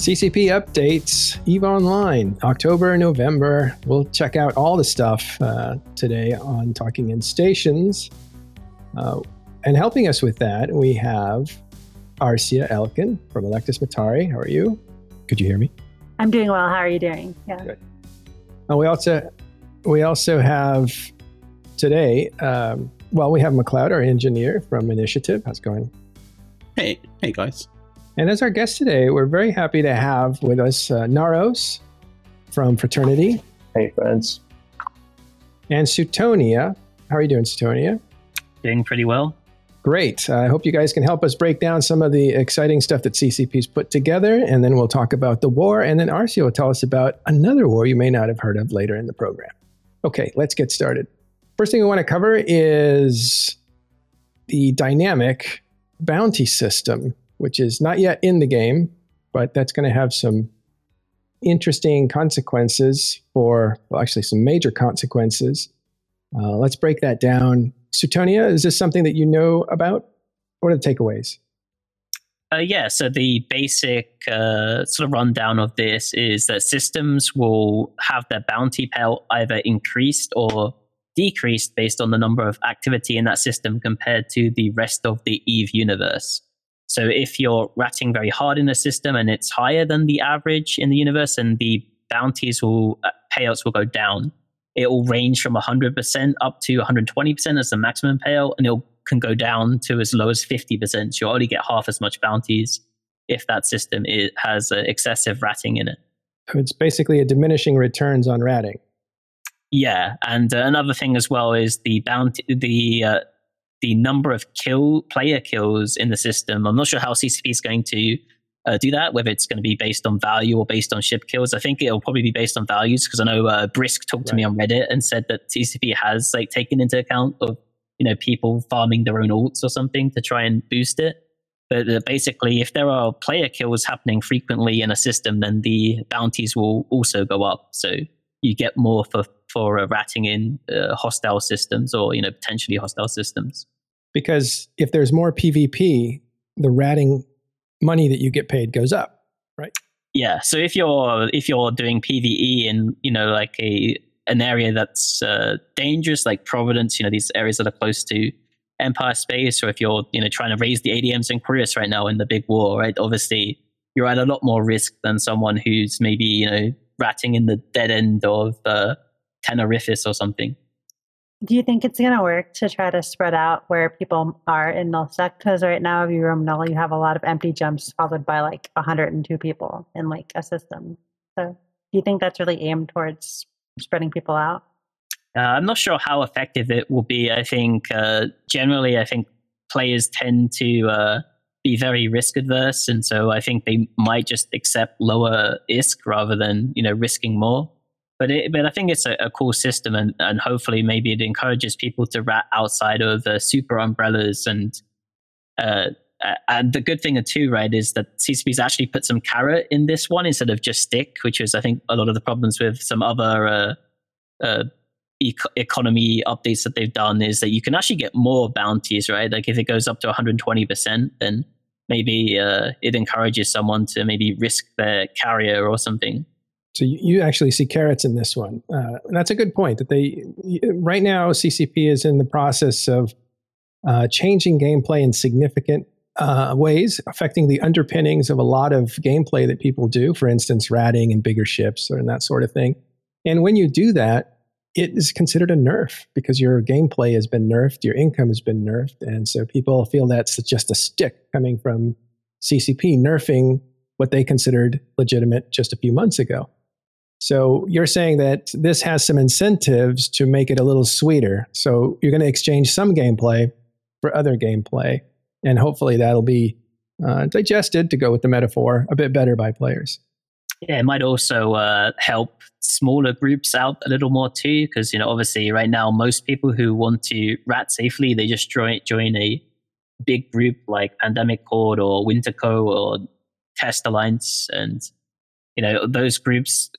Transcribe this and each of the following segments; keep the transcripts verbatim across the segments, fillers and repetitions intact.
C C P updates, EVE Online, October, November. We'll check out all the stuff uh, today on Talking In Stations. Uh, and helping us with that, we have Arsia Elkin from Electus Matari. How are you? Could you hear me? I'm doing well. How are you doing? Yeah. Good. And we also we also have today, um, well, we have McLeod, our engineer from Initiative. How's it going? Hey, hey guys. And as our guest today, we're very happy to have with us uh, Naros from Fraternity. Hey, friends. And Suetonia. How are you doing, Suetonia? Doing pretty well. Great. I uh, hope you guys can help us break down some of the exciting stuff that C C P's put together, and then we'll talk about the war, and then Arsia will tell us about another war you may not have heard of later in the program. Okay, let's get started. First thing we want to cover is the dynamic bounty system, which is not yet in the game, but that's going to have some interesting consequences for, well, actually some major consequences. Uh, let's break that down. Suetonia, is this something that you know about? What are the takeaways? Uh, yeah, so the basic uh, sort of rundown of this is that systems will have their bounty payout either increased or decreased based on the number of activity in that system compared to the rest of the EVE universe. So if you're ratting very hard in a system and it's higher than the average in the universe, then the bounties will, uh, payouts will go down. It will range from one hundred percent up to one hundred twenty percent as the maximum payout, and it can go down to as low as fifty percent. So you'll only get half as much bounties if that system is, has uh, excessive ratting in it. So it's basically a diminishing returns on ratting. Yeah, and uh, another thing as well is the bounty, the uh, the number of kill player kills in the system. I'm not sure how C C P is going to Uh, do that, whether it's going to be based on value or based on ship kills. I think it'll probably be based on values, because I know uh, Brisk talked to right. me on Reddit and said that C C P has like taken into account of, you know, people farming their own alts or something to try and boost it. But uh, basically, if there are player kills happening frequently in a system, then the bounties will also go up. So you get more for for uh, ratting in uh, hostile systems, or, you know, potentially hostile systems. Because if there's more PvP, the ratting money that you get paid goes up, right? Yeah. So if you're if you're doing PvE in, you know, like a an area that's uh, dangerous, like Providence, you know, these areas that are close to Empire space, or if you're, you know, trying to raise the A D Ms in Quirrus right now in the big war, right? Obviously, you're at a lot more risk than someone who's maybe, you know, ratting in the dead end of uh, Tenerifis or something. Do you think it's going to work to try to spread out where people are in Null Sec? Because right now, if you roam Null, you have a lot of empty jumps followed by like one hundred two people in like a system. So do you think that's really aimed towards spreading people out? Uh, I'm not sure how effective it will be. I think uh, generally, I think players tend to uh, be very risk adverse. And so I think they might just accept lower I S K rather than, you know, risking more. But it, but I think it's a, a cool system, and, and hopefully maybe it encourages people to rat outside of uh, super umbrellas. And uh, and the good thing too, right, is that C C P's actually put some carrot in this one instead of just stick, which is, I think, a lot of the problems with some other uh, uh, eco- economy updates that they've done, is that you can actually get more bounties, right? Like if it goes up to one hundred twenty percent, then maybe uh, it encourages someone to maybe risk their carrier or something. So you actually see carrots in this one. Uh, that's a good point. That they right now C C P is in the process of uh, changing gameplay in significant uh, ways, affecting the underpinnings of a lot of gameplay that people do. For instance, ratting and bigger ships and that sort of thing. And when you do that, it is considered a nerf, because your gameplay has been nerfed, your income has been nerfed, and so people feel that's just a stick coming from C C P nerfing what they considered legitimate just a few months ago. So you're saying that this has some incentives to make it a little sweeter. So you're going to exchange some gameplay for other gameplay, and hopefully that'll be uh, digested, to go with the metaphor, a bit better by players. Yeah, it might also uh, help smaller groups out a little more too, because, you know, obviously right now most people who want to rat safely, they just join, join a big group like Pandemic Horde or Winterco or Test Alliance, and, you know, those groups,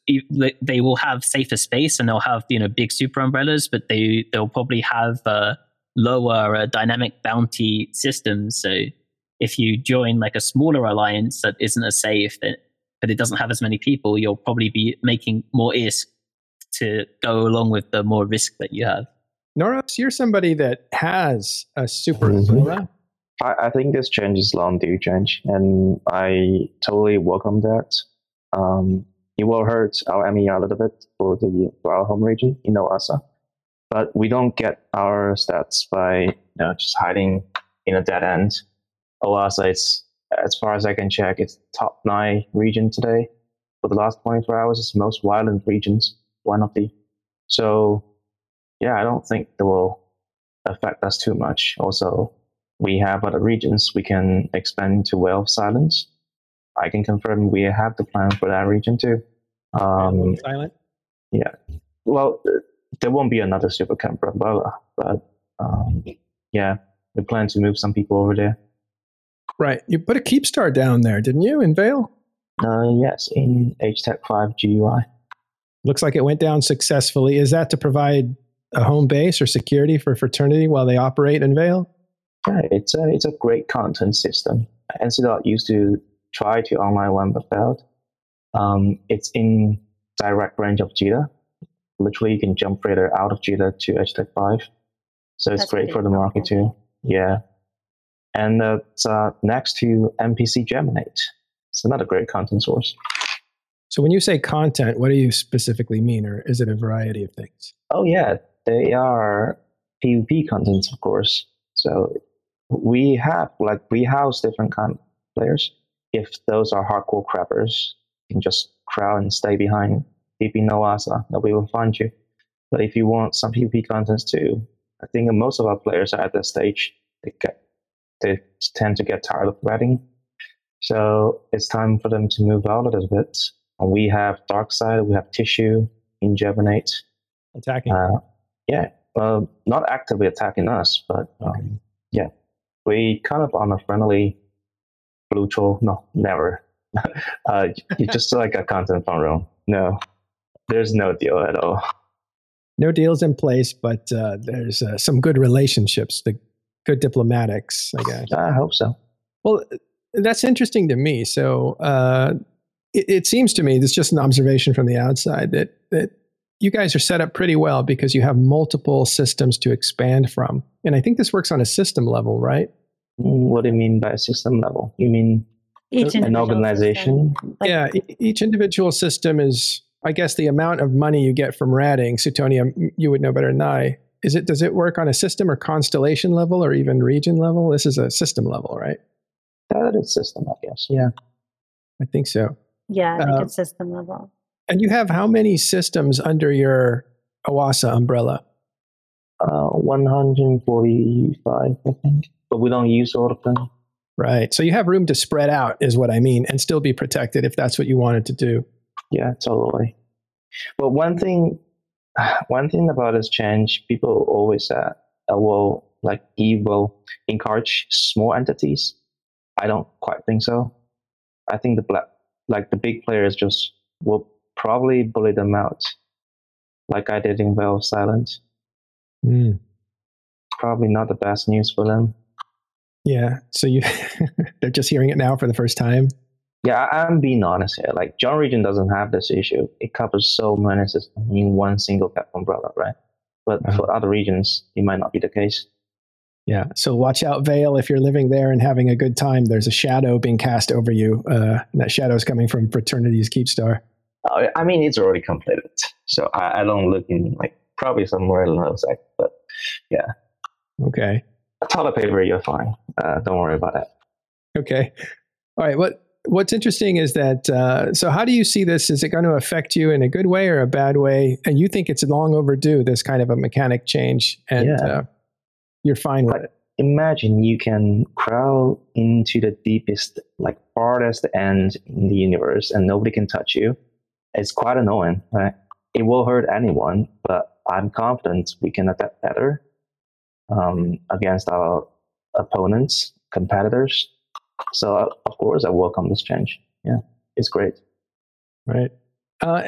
they will have safer space and they'll have, you know, big super umbrellas, but they, they'll probably have uh, lower uh, dynamic bounty systems. So if you join like a smaller alliance that isn't as safe, then but it doesn't have as many people, you'll probably be making more ears to go along with the more risk that you have. Naros, you're somebody that has a super mm-hmm. aura. I, I think this change is long due change, and I totally welcome that. Um, it will hurt our M E R a little bit for the for our home region in O A S A, but we don't get our stats by you know, just hiding in a dead end. O A S A is, as far as I can check, it's top nine region today. For the last twenty-four hours, it's most violent regions, one of the. So, yeah, I don't think that will affect us too much. Also, we have other regions we can expand to Vale of Silence. I can confirm we have the plan for that region too. Um, Silent? Yeah. Well, there won't be another Supercarrier umbrella, but um, yeah, we plan to move some people over there. Right. You put a Keepstar down there, didn't you, in Vale? Uh, yes, in H Tech five G U I. Looks like it went down successfully. Is that to provide a home base or security for Fraternity while they operate in Vale? Yeah, it's a, it's a great content system. N C dot used to try to online one but failed. Um, it's in direct range of Jita. Literally, you can jump further out of Jita to H Tech five. So it's That's great for the market too. Yeah. And that's uh, next to M P C Geminate. It's another great content source. So when you say content, what do you specifically mean? Or is it a variety of things? Oh, yeah. They are PvP contents, of course. So we have, like, we house different kind of players. If those are hardcore crappers, you can just crowd and stay behind. If you know us, nobody will find you. But if you want some PvP contents too, I think most of our players are at that stage. They get, they tend to get tired of fighting. So it's time for them to move out a little bit. And we have Dark Side, we have Tissue, Injabinate. Attacking. Uh, yeah. Uh, not actively attacking us, but um, okay. yeah. We kind of on a friendly blue troll. No, never. uh, you're just like a content fun room. No, there's no deal at all. No deals in place, but uh, there's uh, some good relationships, the good diplomatics, I guess. I hope so. Well, that's interesting to me. So uh, it, it seems to me, it's just an observation from the outside, that that you guys are set up pretty well because you have multiple systems to expand from. And I think this works on a system level, right? What do you mean by a system level? You mean each an organization? Like, yeah, e each individual system is, I guess, the amount of money you get from ratting. Suetonia, you would know better than I. Is it, does it work on a system or constellation level or even region level? This is a system level, right? That is system, I guess. Yeah, I think so. Yeah, I think uh, it's system level. And you have how many systems under your O A S A umbrella? Uh, one hundred forty-five, I think. But we don't use all of them. Right. So you have room to spread out is what I mean, and still be protected if that's what you wanted to do. Yeah, totally. But one thing, one thing about this change, people always uh, will, like, E V E will encourage small entities. I don't quite think so. I think the black, like the big players just will probably bully them out, like I did in Vale of Silence. Mm. Probably not the best news for them. Yeah, so you they're just hearing it now for the first time? Yeah, I'm being honest here. Like, John Region doesn't have this issue. It covers so many systems in one single platform umbrella, right? But uh-huh. for other regions, it might not be the case. Yeah, so watch out, Vale. If you're living there and having a good time, there's a shadow being cast over you. Uh, and that shadow's coming from Fraternity's Keepstar. Uh, I mean, it's already completed. So I, I don't look in, like, probably somewhere else, like, but yeah. Okay. A ton of paper, you're fine. Uh, don't worry about that. Okay. All right. What What's interesting is that, uh, so how do you see this? Is it going to affect you in a good way or a bad way? And you think it's long overdue, this kind of a mechanic change, and yeah. uh, you're fine with like, it. Imagine you can crawl into the deepest, like farthest end in the universe and nobody can touch you. It's quite annoying, right? It will hurt anyone, but I'm confident we can adapt better um, against our opponents, competitors. So, uh, of course, I welcome this change. Yeah, it's great. Right. Uh,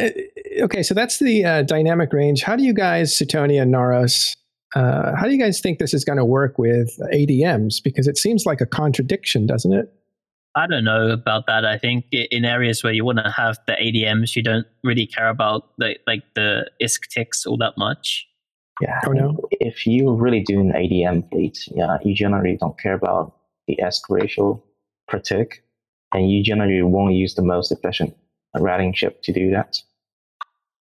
okay, so that's the uh, dynamic range. How do you guys, Suetonia and Naros, uh, how do you guys think this is going to work with A D Ms? Because it seems like a contradiction, doesn't it? I don't know about that. I think in areas where you want to have the A D Ms, you don't really care about the, like the I S K ticks all that much. Yeah, I mean, if you really do an A D M fleet, yeah, you generally don't care about the I S K ratio per tick, and you generally won't use the most efficient routing ship to do that.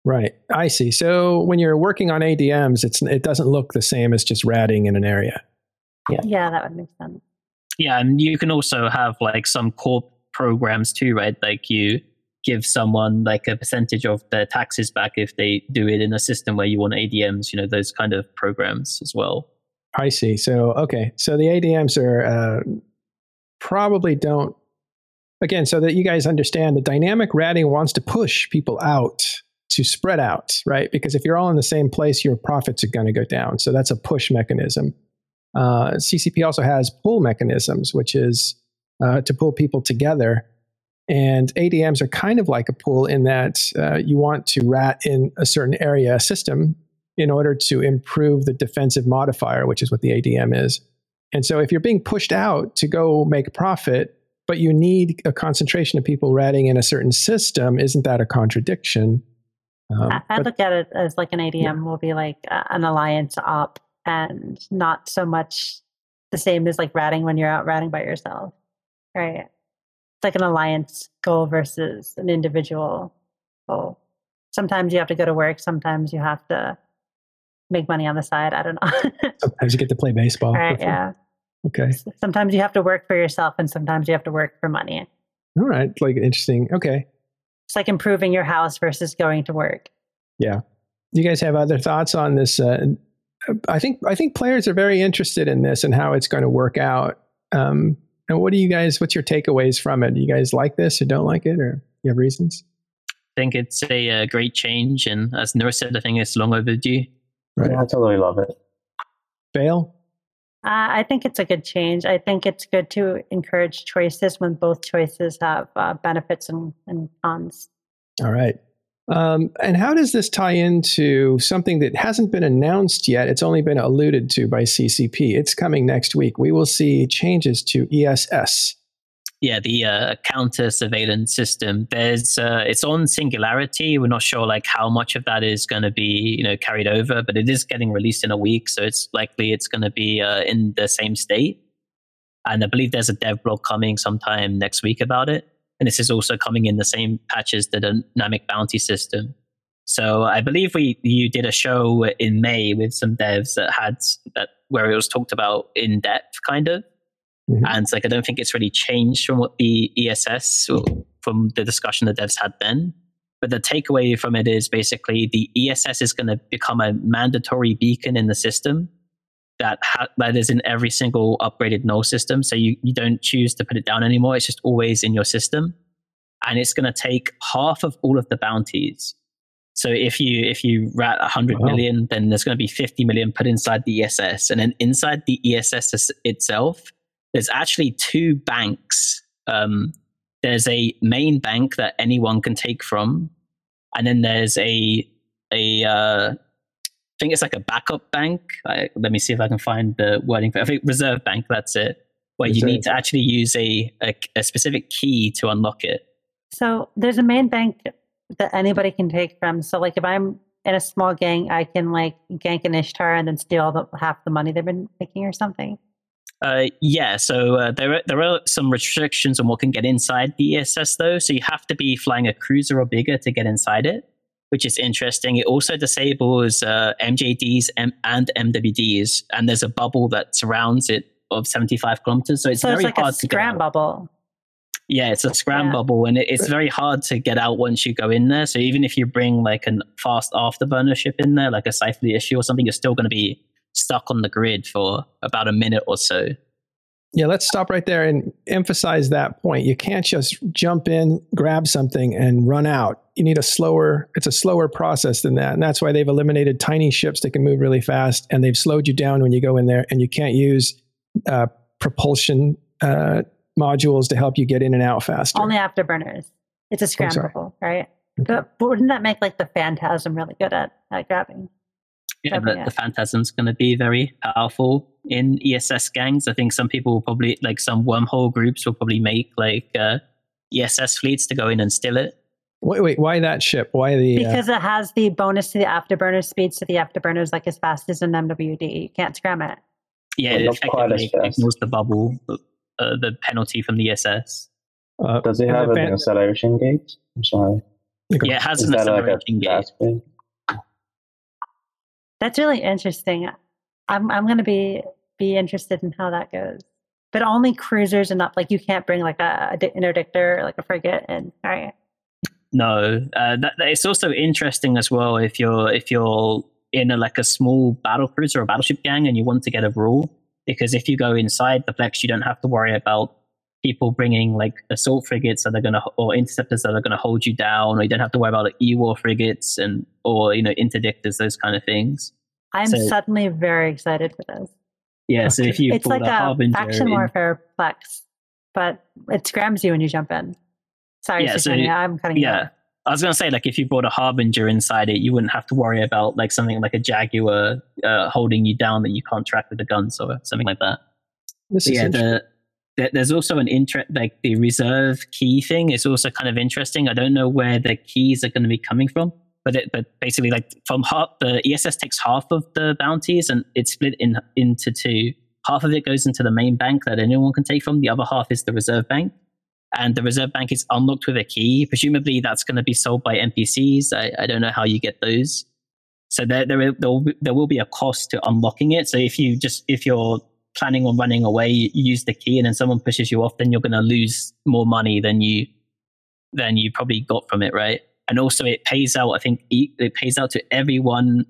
Right, I see. So when you're working on A D Ms, it's it doesn't look the same as just ratting in an area. Yeah, yeah, that would make sense. Yeah, and you can also have like some core programs too, right? Like you give someone like a percentage of their taxes back if they do it in a system where you want A D Ms, you know, those kind of programs as well. I see. So, okay. So the A D Ms are uh, probably don't, again, so that you guys understand the dynamic ratting wants to push people out to spread out, right? Because if you're all in the same place, your profits are going to go down. So that's a push mechanism. Uh, C C P also has pull mechanisms, which is uh, to pull people together. And A D Ms are kind of like a pull in that uh, you want to rat in a certain area system in order to improve the defensive modifier, which is what the A D M is. And so if you're being pushed out to go make profit, but you need a concentration of people ratting in a certain system, isn't that a contradiction? Um, I, I but, look at it as like an A D M yeah. will be like uh, an alliance op. And not so much the same as like ratting when you're out ratting by yourself, right? It's like an alliance goal versus an individual goal. Sometimes you have to go to work. Sometimes you have to make money on the side. I don't know. Sometimes you get to play baseball. Right, yeah. Okay. Sometimes you have to work for yourself and sometimes you have to work for money. All right. Like interesting. Okay. It's like improving your house versus going to work. Yeah. You guys have other thoughts on this? Uh, I think I think players are very interested in this and how it's going to work out. Um, and what do you guys? What's your takeaways from it? Do you guys like this or don't like it, or you have reasons? I think it's a, a great change, and as Naros said, I think it's long overdue. Right. Yeah, I totally love it. Vale? Uh, I think it's a good change. I think it's good to encourage choices when both choices have uh, benefits and, and cons. All right. Um, and how does this tie into something that hasn't been announced yet? It's only been alluded to by C C P. It's coming next week. We will see changes to E S S. Yeah, the uh, counter surveillance system. There's, uh, it's on Singularity. We're not sure like how much of that is going to be, you know, carried over, but it is getting released in a week, so it's likely it's going to be uh, in the same state. And I believe there's a dev blog coming sometime next week about it. And this is also coming in the same patch as the dynamic bounty system. So I believe we you did a show in May with some devs that had that where it was talked about in depth, kind of. Mm-hmm. And like I don't think it's really changed from what the E S S or from the discussion the devs had then. But the takeaway from it is basically the E S S is going to become a mandatory beacon in the system that ha- that is in every single upgraded null system. So you, you don't choose to put it down anymore. It's just always in your system. And it's going to take half of all of the bounties. So if you if you rat one hundred wow. million, then there's going to be fifty million put inside the E S S. And then inside the E S S itself, there's actually two banks. Um, there's a main bank that anyone can take from. And then there's a... a uh, I think it's like a backup bank. I, let me see if I can find the wording. I think reserve bank, that's it, where reserve. You need to actually use a, a, a specific key to unlock it. So there's a main bank that anybody can take from. So like if I'm in a small gang, I can like gank an Ishtar and then steal the, half the money they've been making or something? Uh, yeah, so uh, there, are, there are some restrictions on what can get inside the E S S though. So you have to be flying a cruiser or bigger to get inside it, which is interesting. It also disables uh, M J Ds and, and M W Ds, and there's a bubble that surrounds it of seventy-five kilometers. So it's so very it's like hard a to get out. Scram bubble. Yeah, it's a scram yeah. bubble, and it, it's very hard to get out once you go in there. So even if you bring like a fast afterburner ship in there, like a Scythe issue or something, you're still going to be stuck on the grid for about a minute or so. Yeah, let's stop right there and emphasize that point. You can't just jump in, grab something, and run out. You need a slower, it's a slower process than that. And that's why they've eliminated tiny ships that can move really fast, and they've slowed you down when you go in there, and you can't use uh, propulsion uh, modules to help you get in and out faster. Only afterburners. It's a scramble, right? Okay. But wouldn't that make like the Phantasm really good at, at grabbing? Yeah, but yeah. the Phantasm's going to be very powerful in E S S gangs. I think some people will probably, like some wormhole groups will probably make like uh, E S S fleets to go in and steal it. Wait, wait, why that ship? Why the... Because uh... it has the bonus to the afterburner speed, so the afterburner's like as fast as an M W D. You can't scram it. Yeah, it effectively ignores the bubble, uh, the penalty from the E S S. Uh, Does it have an fan- acceleration gate? I'm sorry. Yeah, it has Is an acceleration like gate. That's really interesting. I'm I'm going to be be interested in how that goes. But only cruisers and not like you can't bring like a interdictor or like a frigate and all right. No, uh, that, that it's also interesting as well if you're if you're in a, like a small battle cruiser or battleship gang and you want to get a rule, because if you go inside the flex, you don't have to worry about people bringing like assault frigates that are gonna or interceptors that are gonna hold you down, or you don't have to worry about like E-war frigates and or you know interdictors, those kind of things. I'm so, suddenly very excited for this. Yeah, okay. So if you it's like a Harbinger faction warfare in, flex, but it scrams you when you jump in. Sorry, yeah, so, I'm cutting yeah. you off. I was gonna say, like, if you brought a Harbinger inside it, you wouldn't have to worry about like something like a Jaguar uh, holding you down that you can't track with the guns or something like that. This is yeah, the, There's also an interest, like the reserve key thing is also kind of interesting. I don't know where the keys are going to be coming from, but it, but basically, like from half, the E S S takes half of the bounties and it's split in into two. Half of it goes into the main bank that anyone can take from. The other half is the reserve bank, and the reserve bank is unlocked with a key. Presumably, that's going to be sold by N P Cs. I, I don't know how you get those. So there there there will be, there will be a cost to unlocking it. So if you just if you're planning on running away, you use the key and then someone pushes you off, then you're going to lose more money than you than you probably got from it, right? And also it pays out, I think it pays out to everyone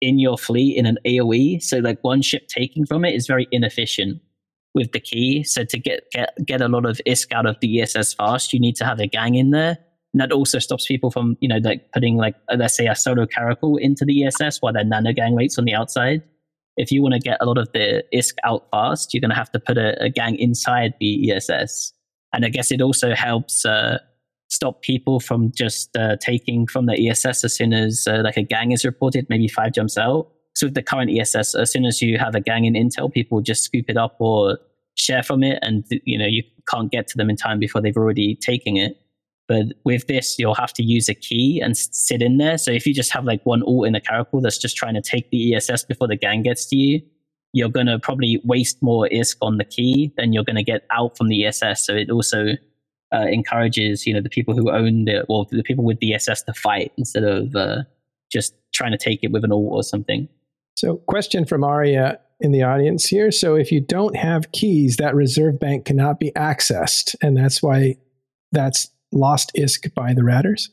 in your fleet in an A O E, so like one ship taking from it is very inefficient with the key. So to get get, get a lot of I S K out of the E S S fast, you need to have a gang in there, and that also stops people from, you know, like putting like, let's say, a solo Caracal into the E S S while their nano gang waits on the outside. If you want to get a lot of the I S K out fast, you're going to have to put a, a gang inside the E S S. And I guess it also helps uh, stop people from just uh, taking from the E S S as soon as uh, like a gang is reported, maybe five jumps out. So with the current E S S, as soon as you have a gang in intel, people just scoop it up or share from it, and you know you can't get to them in time before they've already taken it. But with this, you'll have to use a key and sit in there. So if you just have like one ult in a Caracal that's just trying to take the E S S before the gang gets to you, you're going to probably waste more I S K on the key than you're going to get out from the E S S. So it also uh, encourages, you know, the people who own the, well, the people with the E S S to fight instead of uh, just trying to take it with an ult or something. So question from Arsia in the audience here. So if you don't have keys, that reserve bank cannot be accessed. And that's why that's lost I S K by the Ratters?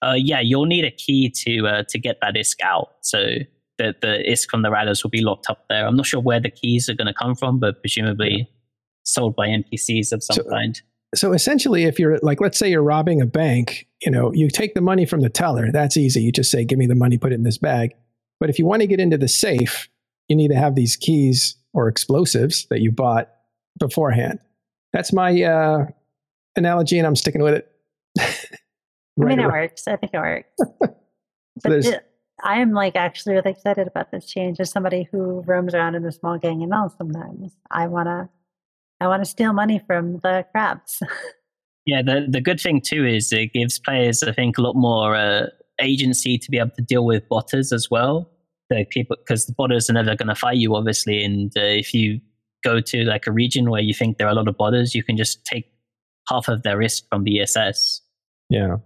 Uh, yeah, you'll need a key to uh, to get that I S K out. So the, the I S K from the Ratters will be locked up there. I'm not sure where the keys are going to come from, but presumably sold by N P Cs of some so, kind. So essentially, if you're like, let's say you're robbing a bank, you know, you take the money from the teller. That's easy. You just say, give me the money, put it in this bag. But if you want to get into the safe, you need to have these keys or explosives that you bought beforehand. That's my... Uh, analogy, and I'm sticking with it. Right, I mean, it right. works. I think it works. But so I am like actually really excited about this change. As somebody who roams around in a small gang and all, sometimes I wanna, I wanna steal money from the crabs. Yeah, the the good thing too is it gives players, I think, a lot more uh, agency to be able to deal with botters as well. The people, because the botters are never going to fight you, obviously, and uh, if you go to like a region where you think there are a lot of botters, you can just take half of their risk from the E S S. Yeah.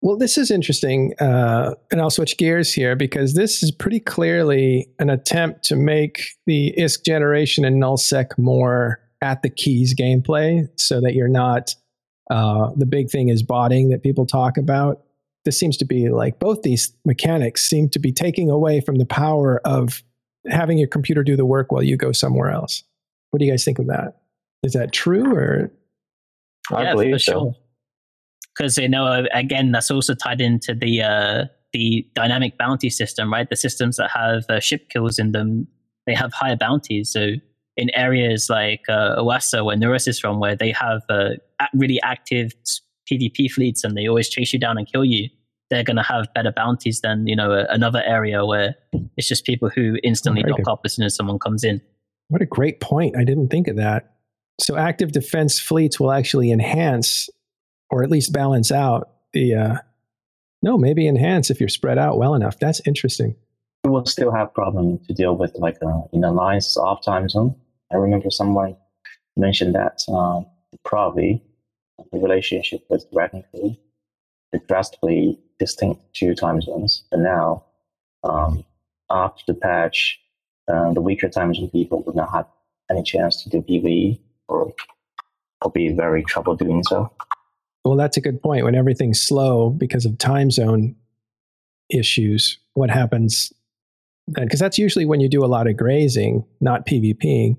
Well, this is interesting. Uh, and I'll switch gears here, because this is pretty clearly an attempt to make the I S K generation and nullsec more at the keys gameplay, so that you're not, uh, the big thing is botting that people talk about. This seems to be like both these mechanics seem to be taking away from the power of having your computer do the work while you go somewhere else. What do you guys think of that? Is that true or... I yeah, believe for so. Sure. Because, you know, again, that's also tied into the uh, the dynamic bounty system, right? The systems that have uh, ship kills in them, they have higher bounties. So in areas like uh, O A S A, where Naros is from, where they have uh, really active P v P fleets and they always chase you down and kill you, they're going to have better bounties than, you know, a, another area where it's just people who instantly oh, knock up as soon as someone comes in. What a great point. I didn't think of that. So active defense fleets will actually enhance or at least balance out the, uh, no, maybe enhance if you're spread out well enough. That's interesting. We will still have problems to deal with, like uh, in alliance off time zone. I remember someone mentioned that uh, probably the relationship with Dragon Crew is drastically distinct two time zones. And now, um, after the patch, uh, the weaker time zone people would not have any chance to do PvE or, or be very trouble doing so. Well, that's a good point. When everything's slow because of time zone issues, what happens? Because that's usually when you do a lot of grazing, not PvPing.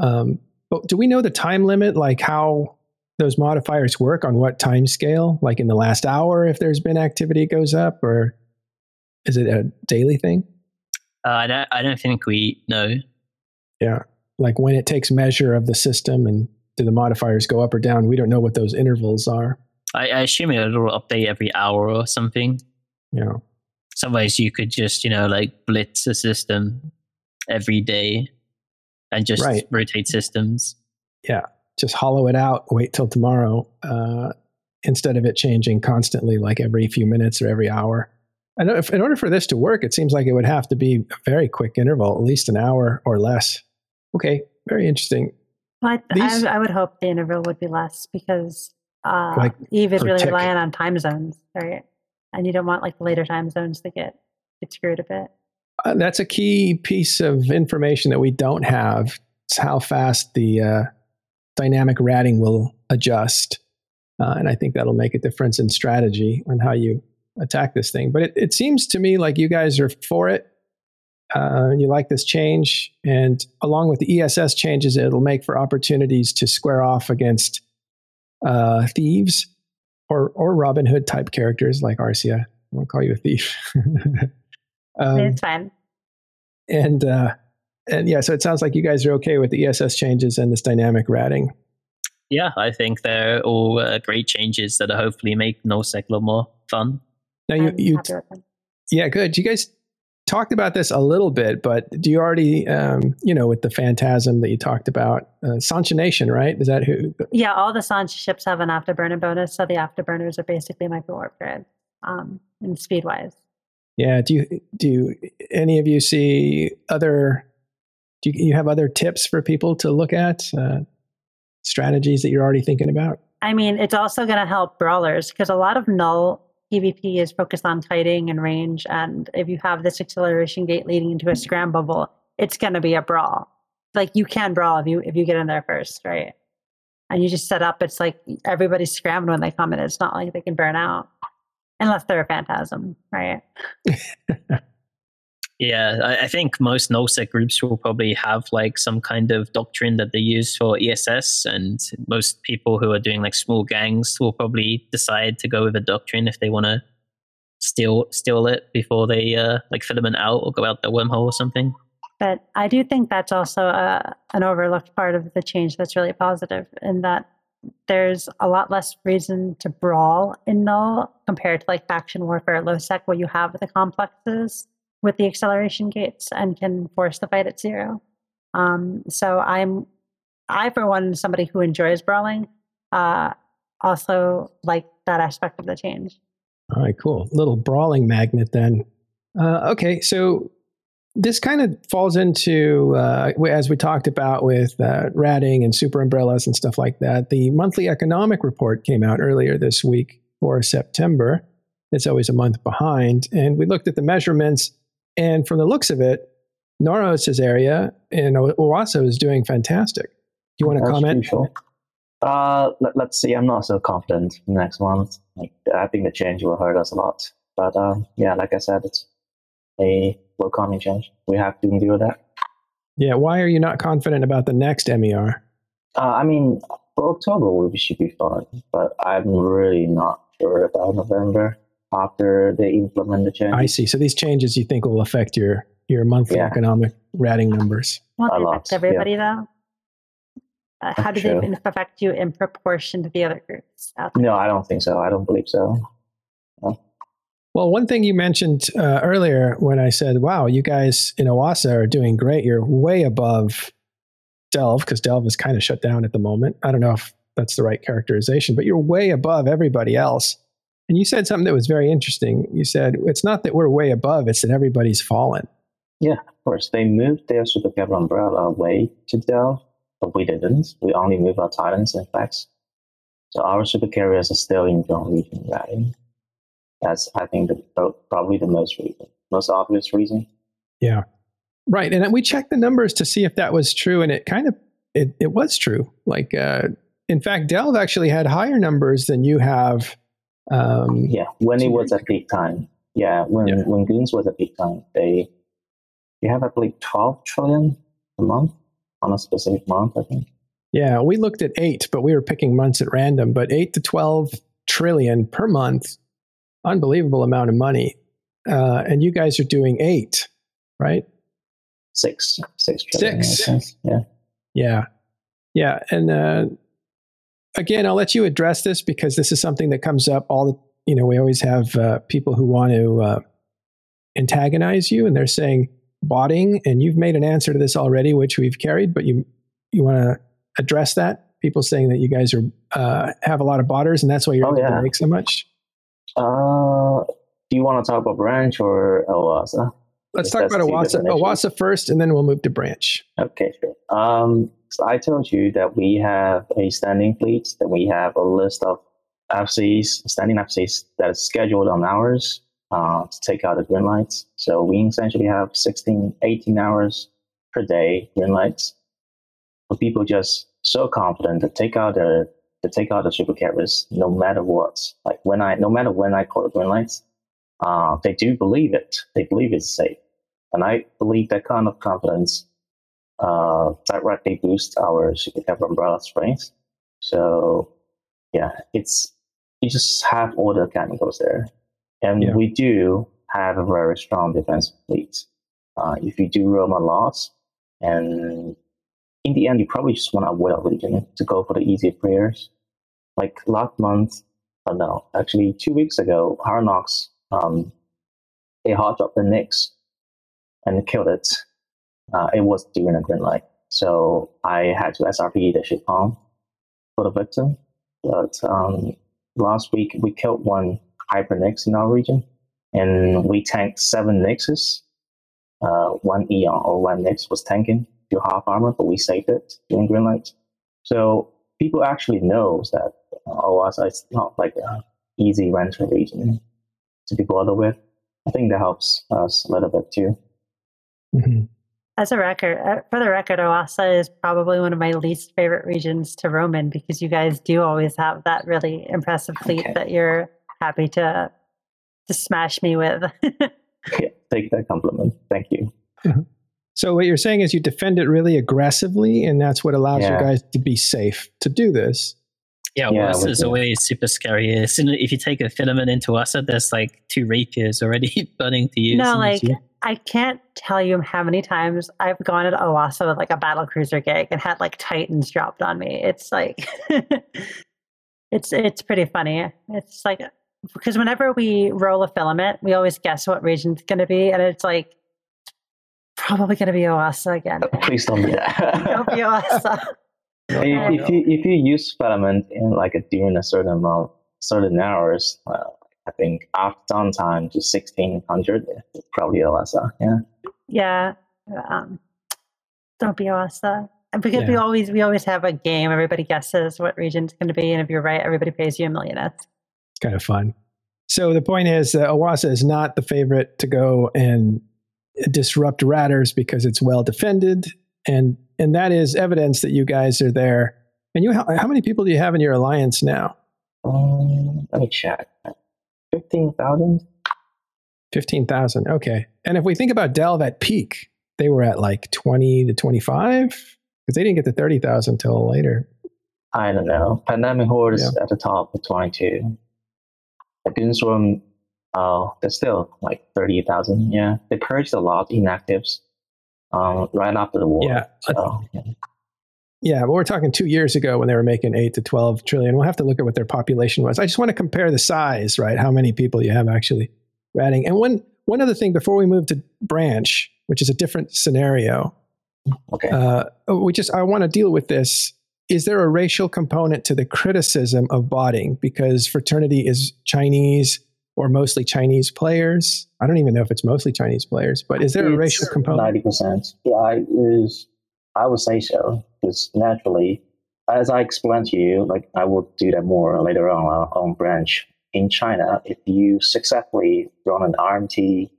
Um, but do we know the time limit, like how those modifiers work on what time scale? Like in the last hour, if there's been activity goes up, or is it a daily thing? Uh, I don't. I don't think we know. Yeah, like when it takes measure of the system and do the modifiers go up or down? We don't know what those intervals are. I, I assume it'll update every hour or something. Yeah. Some ways you could just, you know, like blitz a system every day and just right. rotate systems. Yeah. Just hollow it out, wait till tomorrow, uh, instead of it changing constantly, like every few minutes or every hour. I know if, in order for this to work, it seems like it would have to be a very quick interval, at least an hour or less. Okay. Very interesting. But These, I, I would hope the interval would be less because uh, like EVE is really reliant on time zones, right? And you don't want like the later time zones to get, get screwed a bit. Uh, that's a key piece of information that we don't have. It's how fast the uh, dynamic ratting will adjust. Uh, and I think that'll make a difference in strategy on how you attack this thing. But it, it seems to me like you guys are for it. Uh, and you like this change, and along with the E S S changes, it'll make for opportunities to square off against uh, thieves or or Robin Hood type characters like Arsia. I won't call you a thief. um, it's fine. And uh, and yeah, so it sounds like you guys are okay with the E S S changes and this dynamic ratting. Yeah, I think they're all uh, great changes that are hopefully make NullSec a lot more fun. Now you, you t- yeah, good. You guys talked about this a little bit, but do you already, um, you know, with the Phantasm that you talked about, uh, Sanchination, right? Is that who? Yeah, all the Sanch ships have an afterburner bonus, so the afterburners are basically micro warp grid, um, and speed wise. Yeah. Do you do you, any of you see other? Do you, you have other tips for people to look at, uh, strategies that you're already thinking about? I mean, it's also going to help brawlers because a lot of null PvP is focused on kiting and range, and if you have this acceleration gate leading into a scram bubble, it's going to be a brawl. Like you can brawl if you if you get in there first, right? And you just set up. It's like everybody's scrammed when they come in. It's not like they can burn out unless they're a Phantasm, right? Yeah, I, I think most NullSec groups will probably have like some kind of doctrine that they use for E S S, and most people who are doing like small gangs will probably decide to go with a doctrine if they want to steal steal it before they uh, like filament out or go out the wormhole or something. But I do think that's also a, an overlooked part of the change that's really positive, in that there's a lot less reason to brawl in Null compared to like faction warfare, low sec, where you have the complexes with the acceleration gates and can force the fight at zero. Um, so I'm, I for one, somebody who enjoys brawling, uh, also like that aspect of the change. All right, cool. Little brawling magnet then. Uh, okay, so this kind of falls into, uh, as we talked about with uh, ratting and super umbrellas and stuff like that, the monthly economic report came out earlier this week for September. It's always a month behind. And we looked at the measurements. And from the looks of it, Naros' area and OASA is doing fantastic. Do you want to That's comment? Sure. Uh, let, let's see. I'm not so confident next month. Like, I think the change will hurt us a lot. But um, yeah, like I said, it's a welcoming change. We have to deal with that. Yeah. Why are you not confident about the next M E R? Uh, I mean, for October, we should be fine. But I'm really not sure about November, after they implement the change. I see. So these changes you think will affect your, your monthly yeah. economic ratting numbers? Well, they affect everybody yeah. though. Uh, how do true. they affect you in proportion to the other groups out there? No, I don't think so. I don't believe so. No. Well, one thing you mentioned uh, earlier when I said, wow, you guys in OASA are doing great. You're way above Delve, because Delve is kind of shut down at the moment. I don't know if that's the right characterization, but you're way above everybody else. And you said something that was very interesting. You said, it's not that we're way above, it's that everybody's fallen. Yeah, of course. They moved their Supercarrier umbrella way to Delve, but we didn't. We only moved our Titans and Flex. So our Supercarriers are still in Delve region, right? That's, I think, the, probably the most reason, most obvious reason. Yeah. Right. And we checked the numbers to see if that was true. And it kind of, it, it was true. Like, uh, in fact, Delve actually had higher numbers than you have. Um, yeah, when it was at peak time. Yeah, when yeah. when Goons was at peak time, they you have I believe twelve trillion a month on a specific month, I think. Yeah, we looked at eight, but we were picking months at random. But eight to twelve trillion per month, unbelievable amount of money. Uh, and you guys are doing eight, right? Six, six trillion. Six. Yeah, yeah, yeah, and. Uh, Again, I'll let you address this because this is something that comes up all the, you know, we always have uh, people who want to uh, antagonize you and they're saying botting, and you've made an answer to this already, which we've carried, but you you want to address that? People saying that you guys are uh, have a lot of botters and that's why you're oh, able yeah. to make so much? Uh, do you want to talk about Branch or OASA? Let's talk about OASA, OASA first, and then we'll move to Branch. Okay, sure. Um, so I told you that we have a standing fleet, that we have a list of F Cs, standing F Cs that is scheduled on hours uh, to take out the green lights. So we essentially have sixteen, eighteen hours per day green lights. But people just so confident to take out the to take out the supercarriers no matter what. Like when I no matter when I call the green lights, uh, they do believe it. They believe it's safe, and I believe that kind of confidence uh directly boost our Supercarrier umbrella strength. So yeah, it's you just have all the chemicals there. And yeah. we do have a very strong defensive fleet. Uh if you do roam a lot, and in the end you probably just want to avoid a region to go for the easier players. Like last month oh no, actually two weeks ago, Harnox um they hard dropped the Nyx and killed it. Uh, it was during a green light, so I had to S R P the ship on for the victim. But um, last week we killed one hyper Nyx in our region, and we tanked seven Nyxes. Uh, one Aeon or one Nyx was tanking to half armor, but we saved it during green light. So people actually know that uh, OASA is not like an easy renter region to be bothered with. I think that helps us a little bit too. Mm-hmm. As a record, for the record, OASA is probably one of my least favorite regions to roam in because you guys do always have that really impressive fleet okay. that you're happy to to smash me with. Yeah, take that compliment. Thank you. Uh-huh. So what you're saying is you defend it really aggressively, and that's what allows yeah. you guys to be safe to do this. Yeah, yeah OASA is always super scary. If you take a filament into OASA, there's like two rapiers already burning to use. No, like... You- I can't tell you how many times I've gone at OASA with like a battle cruiser gig and had like Titans dropped on me. It's like, it's it's pretty funny. It's like, because whenever we roll a filament, we always guess what region it's going to be. And it's like, probably going to be OASA again. Oh, please don't do that. Don't be OASA. If, if, you, if you use filament in like a, during a certain amount, certain hours, uh, I think after downtime to sixteen hundred, it's probably OASA, yeah? Yeah, um, don't be OASA. Because yeah. we always we always have a game, everybody guesses what region's going to be, and if you're right, everybody pays you a million ets. It's kind of fun. So the point is, uh, OASA is not the favorite to go and disrupt ratters because it's well defended, and and that is evidence that you guys are there. And you, how, how many people do you have in your alliance now? Um, let me check. fifteen thousand? fifteen thousand, okay. And if we think about Delve at peak, they were at like twenty to twenty-five? Because they didn't get to thirty thousand until later. I don't know. Pandemic Horde yeah. is at the top with twenty-two. The Goonswarm, uh, they're still like thirty thousand, yeah. They purged a lot in actives um, right after the war. Yeah. So, yeah. Yeah, but we're talking two years ago when they were making eight to twelve trillion. We'll have to look at what their population was. I just want to compare the size, right? How many people you have actually. we're adding. And one one other thing before we move to branch, which is a different scenario. Okay. Uh, we just I want to deal with this. Is there a racial component to the criticism of botting? Because Fraternity is Chinese or mostly Chinese players. I don't even know if it's mostly Chinese players, but is there it's a racial component? ninety percent. Yeah, it is. I would say so, because naturally, as I explained to you, like I will do that more later on uh, on branch. In China, if you successfully run an R M T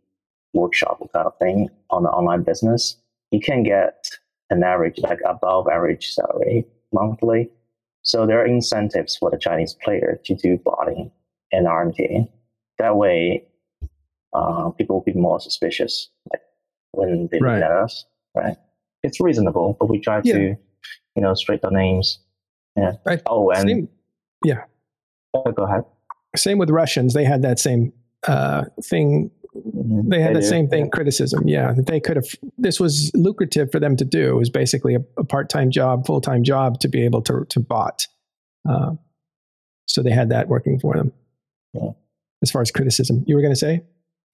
workshop kind of thing on the online business, you can get an average, like above average salary monthly. So there are incentives for the Chinese player to do botting and R M T. That way, uh, people will be more suspicious like, when they look at us, right? It's reasonable, but we try yeah. to, you know, straight the names. Yeah. Right. Oh, and same, yeah. Oh, go ahead. Same with Russians. They had that same uh, thing. Mm-hmm. They had they the do. same thing. Yeah. Criticism. Yeah, that they could have. This was lucrative for them to do. It was basically a, a part-time job, full-time job to be able to to bot. Uh, so they had that working for them. Yeah. As far as criticism, you were going to say?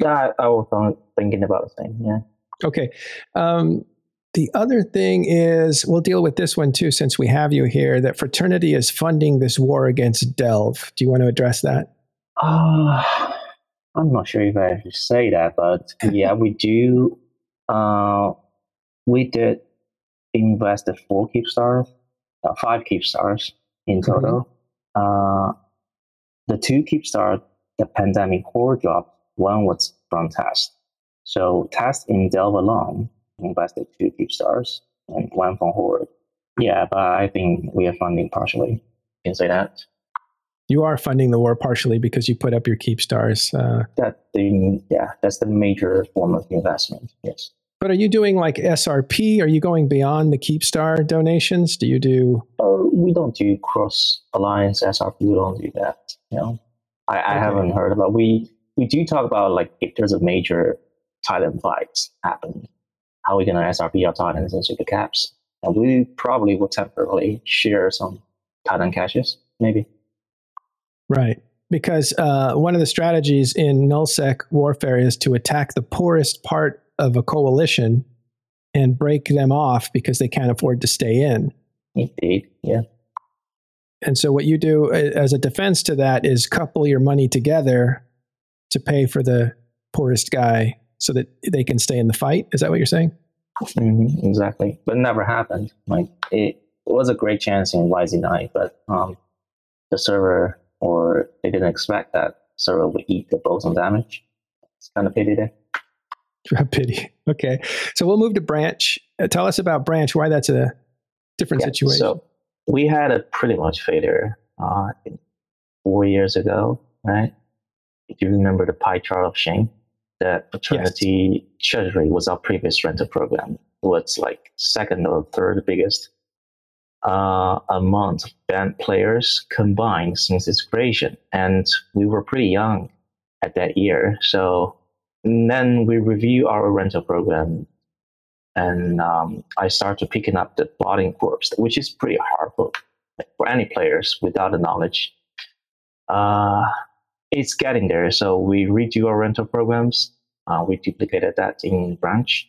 Yeah, I was thinking about the same. Yeah. Okay. Um, The other thing is, we'll deal with this one too, since we have you here, that Fraternity is funding this war against Delve. Do you want to address that? Uh, I'm not sure if I should say that, but yeah, we do. Uh, we did invest four Keepstars, uh, five Keepstars in total. Mm-hmm. Uh, the two Keepstars, the Pandemic Horde job, one was from Test. So Test in Delve alone invested two Keepstars and one from Horde. Yeah, but I think we are funding partially. You can say that. You are funding the war partially because you put up your Keepstars. Uh, that the, yeah, that's the major form of investment, yes. But are you doing like S R P? Are you going beyond the Keepstar donations? Do you do... Oh, we don't do cross-alliance S R P. We don't do that. You know? I, I okay. haven't heard about... We, we do talk about like if there's a major Titan fight happening. How we can S R P our Titans into the caps. And we probably will temporarily share some Titan caches, maybe. Right. Because uh, one of the strategies in nullsec warfare is to attack the poorest part of a coalition and break them off because they can't afford to stay in. Indeed, yeah. And so what you do as a defense to that is couple your money together to pay for the poorest guy so that they can stay in the fight. Is that what you're saying? Mm-hmm, exactly. But it never happened. Like it was a great chance in Y Z nine, but um, the server, or they didn't expect that server would eat the boson damage. It's kind of pity there. A pity. Okay. So we'll move to branch. Uh, tell us about branch, why that's a different yeah, situation. So we had a pretty much failure uh, four years ago, right? If you remember the pie chart of shame. That Fraternity yes. Treasury was our previous rental program. It was like second or third biggest uh, amount of banned players combined since its creation. And we were pretty young at that year. So then we review our rental program. And um, I started picking up the botting corpse, which is pretty hard for, for any players without the knowledge. Uh, It's getting there. So we redo our rental programs. Uh, we duplicated that in branch.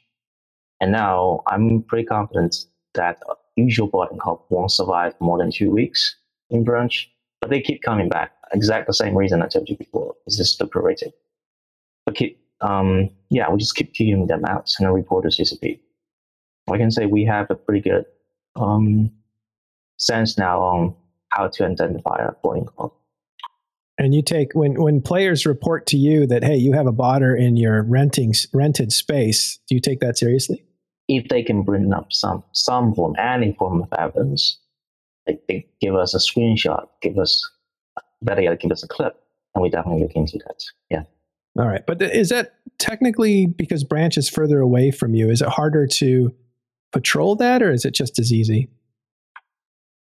And now I'm pretty confident that a usual botting corp won't survive more than two weeks in branch. But they keep coming back. Exactly the same reason I told you before. It's just lucrative. But keep, um, yeah, we just keep queuing them out and report to C C P. I can say we have a pretty good um, sense now on how to identify a botting corp. And you take, when, when players report to you that, hey, you have a botter in your renting rented space, do you take that seriously? If they can bring up some, some form, any form of evidence, like they give us a screenshot, give us, better yet, give us a clip, and we definitely look into that. Yeah. All right. But is that technically, because branch is further away from you, is it harder to patrol that, or is it just as easy?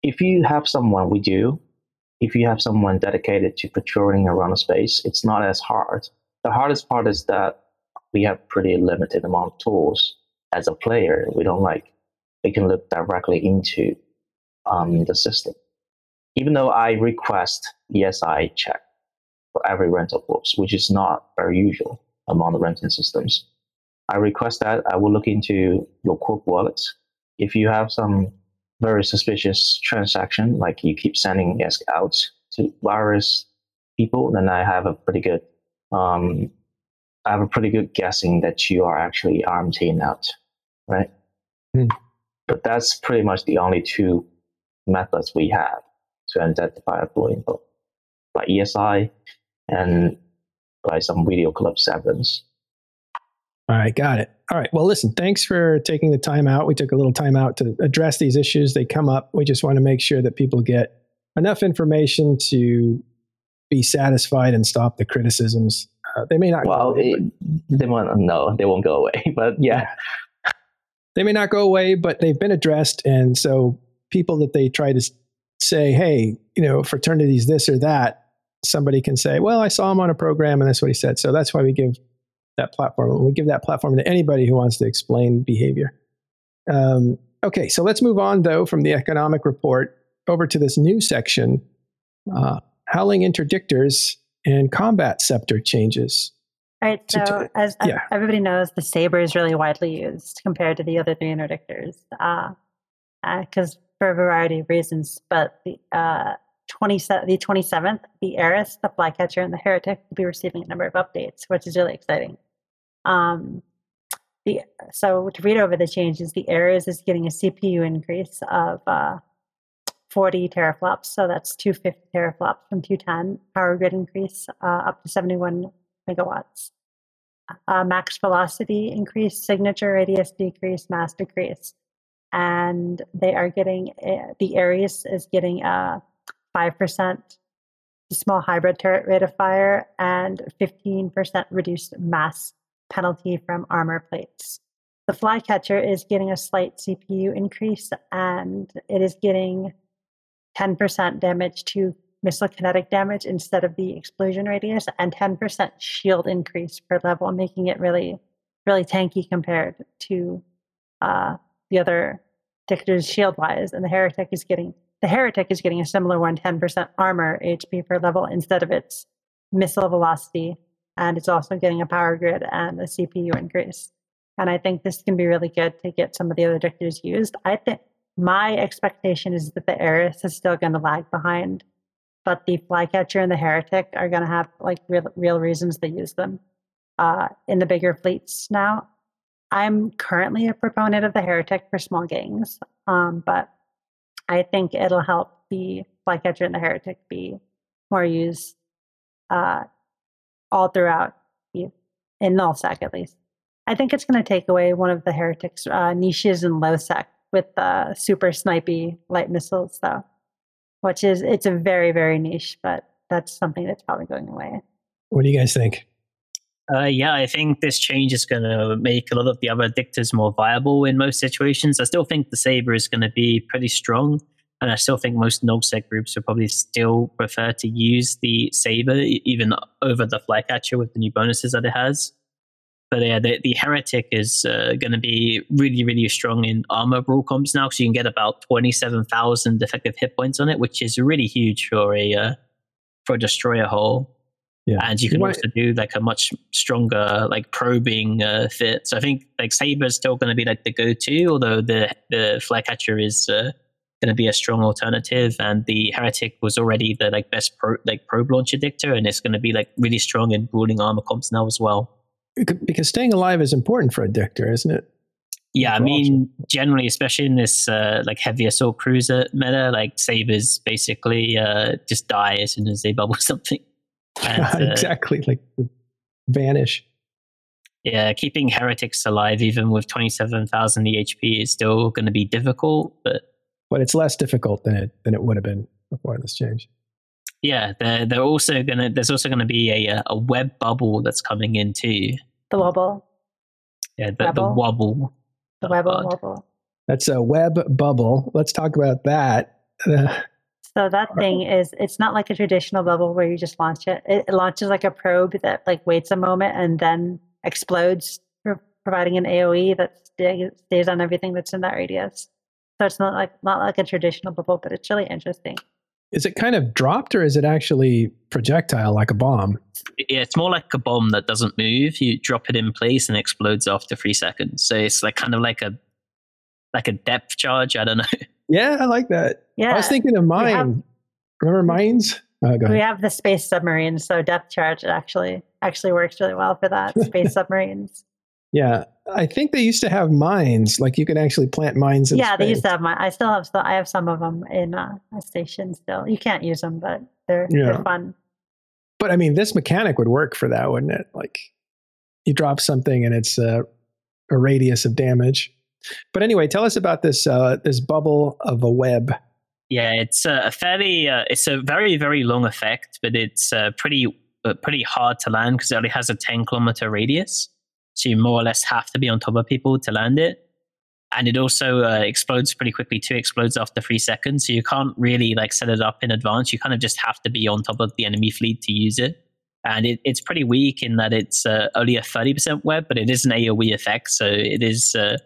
If you have someone, we do. If you have someone dedicated to patrolling around a space, it's not as hard. The hardest part is that we have pretty limited amount of tools as a player. We don't like, we can look directly into um, the system. Even though I request E S I check for every rental corpse, which is not very usual. among the renting systems. I request that I will look into your Corp wallets. If you have some very suspicious transaction, like you keep sending ESC out to various people, then I have a pretty good, um, I have a pretty good guessing that you are actually arming out, right? Mm. But that's pretty much the only two methods we have to identify a blue info, by E S I and by some video clips evidence. All right, got it. All right, well, listen, thanks for taking the time out. We took a little time out to address these issues. They come up. We just want to make sure that people get enough information to be satisfied and stop the criticisms. Uh, they may not well, go away, it, they won't, no, they won't go away, but yeah. yeah. They may not go away, but they've been addressed. And so people that they try to say, hey, you know, fraternities this or that, somebody can say, well, I saw him on a program and that's what he said. So that's why we give that platform. We give that platform to anybody who wants to explain behavior. Um, okay, so let's move on, though, from the economic report over to this new section, uh, Howling Interdictors and Combat Scepter Changes. All right, so t- as yeah. everybody knows, the Saber is really widely used compared to the other three interdictors, because uh, uh, for a variety of reasons, but the uh, twenty-seventh, the Ares, the Flycatcher, and the Heretic will be receiving a number of updates, which is really exciting. Um, the so to read over the changes, the Ares is getting a C P U increase of uh, forty teraflops, so that's two hundred fifty teraflops from two ten. Power grid increase uh, up to seventy-one megawatts. Uh, max velocity increase, signature radius decrease, mass decrease, and they are getting uh, the Ares is getting a five percent small hybrid turret rate of fire and fifteen percent reduced mass penalty from armor plates. The Flycatcher is getting a slight C P U increase, and it is getting ten percent damage to missile kinetic damage instead of the explosion radius, and ten percent shield increase per level, making it really, really tanky compared to uh, the other dictators shield-wise. And the Heretic is getting The Heretic is getting a similar one, ten percent armor H P per level instead of its missile velocity, and it's also getting a power grid and a C P U increase. And I think this can be really good to get some of the other dictators used. I think my expectation is that the Ares is still going to lag behind, but the Flycatcher and the Heretic are going to have like real, real reasons to use them uh, in the bigger fleets now. I'm currently a proponent of the Heretic for small gangs, um, but I think it'll help the Flycatcher and the Heretic be more used uh, all throughout, in nullsec at least. I think it's going to take away one of the Heretic's uh, niches in lowsec with the uh, super snipey light missiles, though, which is, it's a very, very niche, but that's something that's probably going away. What do you guys think? Uh, yeah, I think this change is going to make a lot of the other dictators more viable in most situations. I still think the Saber is going to be pretty strong, and I still think most nullsec groups will probably still prefer to use the Saber even over the Flycatcher with the new bonuses that it has. But yeah, the, the Heretic is uh, going to be really, really strong in armor brawl comps now, so you can get about twenty-seven thousand effective hit points on it, which is really huge for a, uh, for a destroyer hull. Yeah. And you can also do like a much stronger like probing uh, fit. So I think like Saber is still going to be like the go-to, although the the Flycatcher is uh, going to be a strong alternative. And the Heretic was already the like best pro, like probe launch addictor, and it's going to be like really strong in brawling armor comps now as well. Because staying alive is important for a addictor, isn't it? Yeah, I mean, generally, especially in this uh, like heavy assault cruiser meta, like Sabers basically uh, just die as soon as they bubble something. And, uh, exactly, like vanish. Yeah, keeping Heretics alive even with twenty-seven thousand E H P is still going to be difficult, but but it's less difficult than it than it would have been before this change. Yeah, they're they're also going to there's also going to be a a web bubble that's coming in too. The wobble. Yeah, the, the wobble. The web wobble. That's a web bubble. Let's talk about that. Uh, So that thing is, it's not like a traditional bubble where you just launch it. It launches like a probe that like waits a moment and then explodes, providing an A O E that stays on everything that's in that radius. So it's not like not like a traditional bubble, but it's really interesting. Is it kind of dropped, or is it actually projectile like a bomb? Yeah, it's more like a bomb that doesn't move. You drop it in place and it explodes after three seconds. So it's like kind of like a like a depth charge. I don't know. Yeah, I like that. Yeah. I was thinking of mine. Have, Remember mines? Oh, go ahead. We have the space submarine, so depth charge actually actually works really well for that. Space submarines. Yeah, I think they used to have mines. Like you could actually plant mines in yeah, space. They used to have mines. I still have. I have some of them in uh, a station still. You can't use them, but they're, yeah. they're fun. But I mean, this mechanic would work for that, wouldn't it? Like you drop something and it's a, a radius of damage. But anyway, tell us about this uh, this bubble of a web. Yeah, it's a fairly. Uh, it's a very very long effect, but it's uh, pretty uh, pretty hard to land because it only has a ten kilometer radius. So you more or less have to be on top of people to land it. And it also uh, explodes pretty quickly too. It explodes after three seconds. So you can't really like set it up in advance. You kind of just have to be on top of the enemy fleet to use it. And it, it's pretty weak in that it's uh, only a thirty percent web, but it is an AoE effect. So it is uh,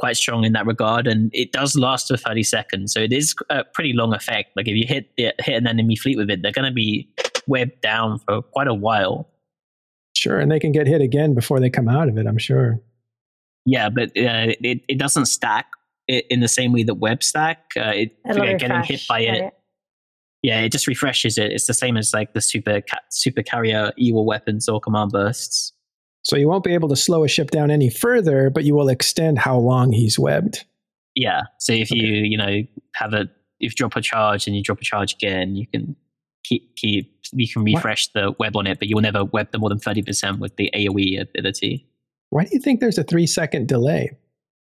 quite strong in that regard. And it does last for thirty seconds. So it is a pretty long effect. Like if you hit, hit an enemy fleet with it, they're going to be webbed down for quite a while. Sure, and they can get hit again before they come out of it, I'm sure. Yeah, but uh, it, it doesn't stack in the same way that web stack. Uh, it, like, getting hit by it, it, yeah, it just refreshes it. It's the same as like the super ca- super carrier evil weapons or command bursts. So you won't be able to slow a ship down any further, but you will extend how long he's webbed. Yeah, so if okay. you you know have a if you drop a charge and you drop a charge again, you can. Keep, keep, you can refresh what? the web on it, but you will never web the more than thirty percent with the AoE ability. Why do you think there's a three second delay?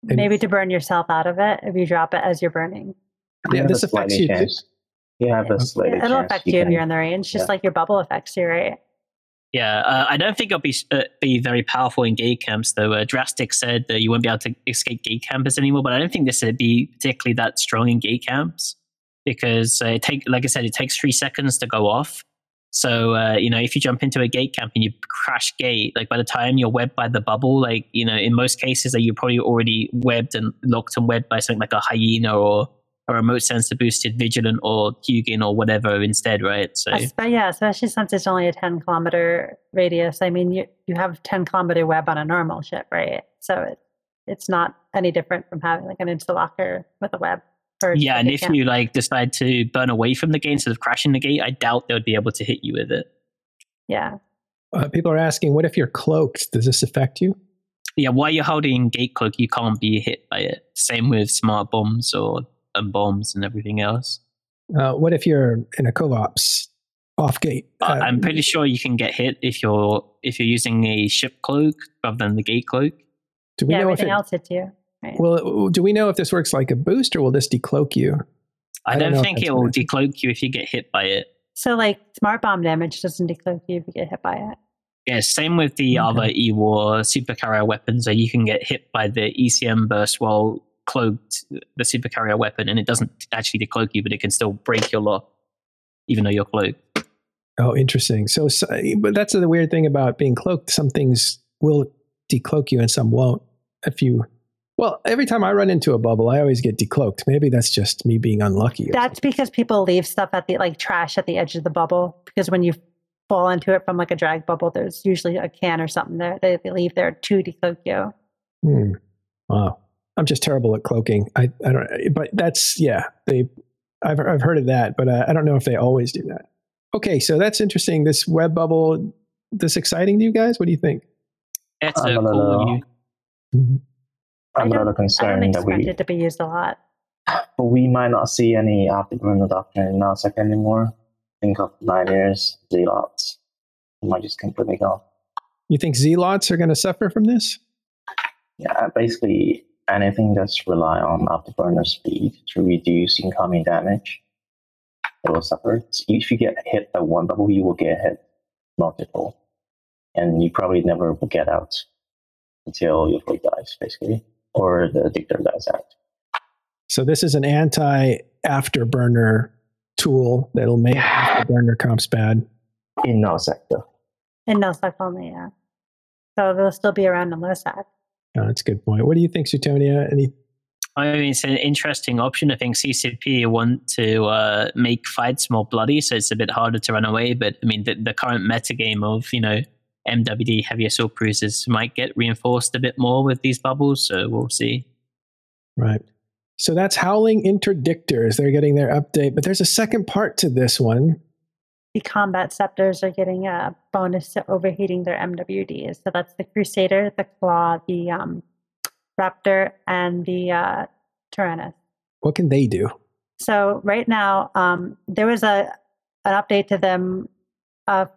And maybe to burn yourself out of it if you drop it as you're burning. Yeah, this affects you. You have a slight chance. It'll affect you if you're in the range, just like your bubble affects you, right? Yeah, uh, I don't think it'll be uh, be very powerful in gate camps, though. Uh, Drastic said that you won't be able to escape gate campers anymore, but I don't think this would be particularly that strong in gate camps. Because uh, it take, like I said, it takes three seconds to go off. So, uh, you know, if you jump into a gate camp and you crash gate, like by the time you're webbed by the bubble, like, you know, in most cases, like, you're probably already webbed and locked and webbed by something like a hyena or a remote sensor boosted Vigilant or Hugin or whatever instead, right? So, but yeah, especially since it's only a ten kilometer radius. I mean, you, you have ten kilometer web on a normal ship, right? So it, it's not any different from having like an interlocker with a web. Yeah, and if you like decide to burn away from the gate instead of crashing the gate, I doubt they would be able to hit you with it. Yeah. Uh, people are asking, what if you're cloaked? Does this affect you? Yeah, while you're holding gate cloak, you can't be hit by it. Same with smart bombs or um, bombs and everything else. Uh, what if you're in a co-ops off gate? Uh, I'm pretty sure you can get hit if you're if you're using a ship cloak rather than the gate cloak. Do we yeah, know everything if it, else hits you. Right. Well, do we know if this works like a boost or will this decloak you? I, I don't, don't think it will decloak you if you get hit by it. So like smart bomb damage doesn't decloak you if you get hit by it. Yeah, same with the okay. other E W A R supercarrier weapons. So you can get hit by the E C M burst while cloaked the supercarrier weapon and it doesn't actually decloak you, but it can still break your lock even though you're cloaked. Oh, interesting. So, so but that's the weird thing about being cloaked. Some things will decloak you and some won't if you... Well, every time I run into a bubble, I always get decloaked. Maybe that's just me being unlucky. That's something. Because people leave stuff at the, like trash at the edge of the bubble. Because when you fall into it from like a drag bubble, there's usually a can or something there. They, they leave there to decloak you. Hmm. Wow. I'm just terrible at cloaking. I, I don't, but that's, yeah, they, I've, I've heard of that, but uh, I don't know if they always do that. Okay. So that's interesting. This web bubble, this exciting to you guys? What do you think? That's so um, cool. You. I'm not a concern that we it to be used a lot, but we might not see any optimal adoption in NASAC anymore. Think of Niners, Zealots, we might just completely go. You think Zealots are going to suffer from this? Yeah, basically anything that's rely on afterburner speed to reduce incoming damage, it will suffer. So if you get hit by one bubble, you will get hit multiple, and you probably never will get out until your fleet dies, basically. Or the addictor dies out. So this is an anti-afterburner tool that'll make afterburner comps bad. In NullSec, though. In NullSec only, yeah. So they'll still be around in LoSAC. Oh, that's a good point. What do you think, Suetonia? Any I mean, it's an interesting option. I think C C P want to uh, make fights more bloody, so it's a bit harder to run away. But I mean, the, the current metagame of, you know, M W D heavy assault cruisers might get reinforced a bit more with these bubbles, so we'll see. Right. So that's Howling Interdictors. They're getting their update, but there's a second part to this one. The combat scepters are getting a bonus to overheating their M W Ds. So that's the Crusader, the Claw, the um, Raptor, and the uh, Tyrannus. What can they do? So right now, um, there was a an update to them a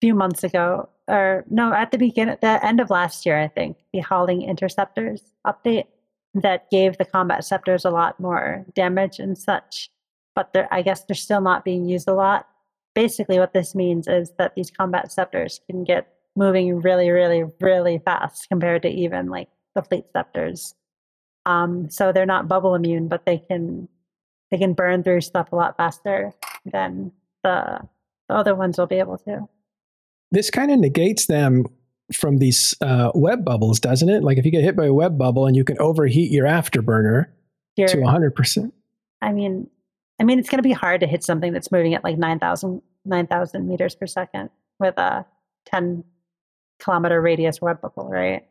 few months ago, or no, at the beginning, the end of last year, I think, the Howling Interceptors update that gave the combat scepters a lot more damage and such. But they're, I guess they're still not being used a lot. Basically, what this means is that these combat scepters can get moving really, really, really fast compared to even like the fleet scepters. Um, so they're not bubble immune, but they can they can burn through stuff a lot faster than the, the other ones will be able to. This kind of negates them from these uh, web bubbles, doesn't it? Like if you get hit by a web bubble and you can overheat your afterburner You're, to one hundred percent. I mean, I mean, it's going to be hard to hit something that's moving at like nine thousand meters per second with a ten kilometer radius web bubble, right?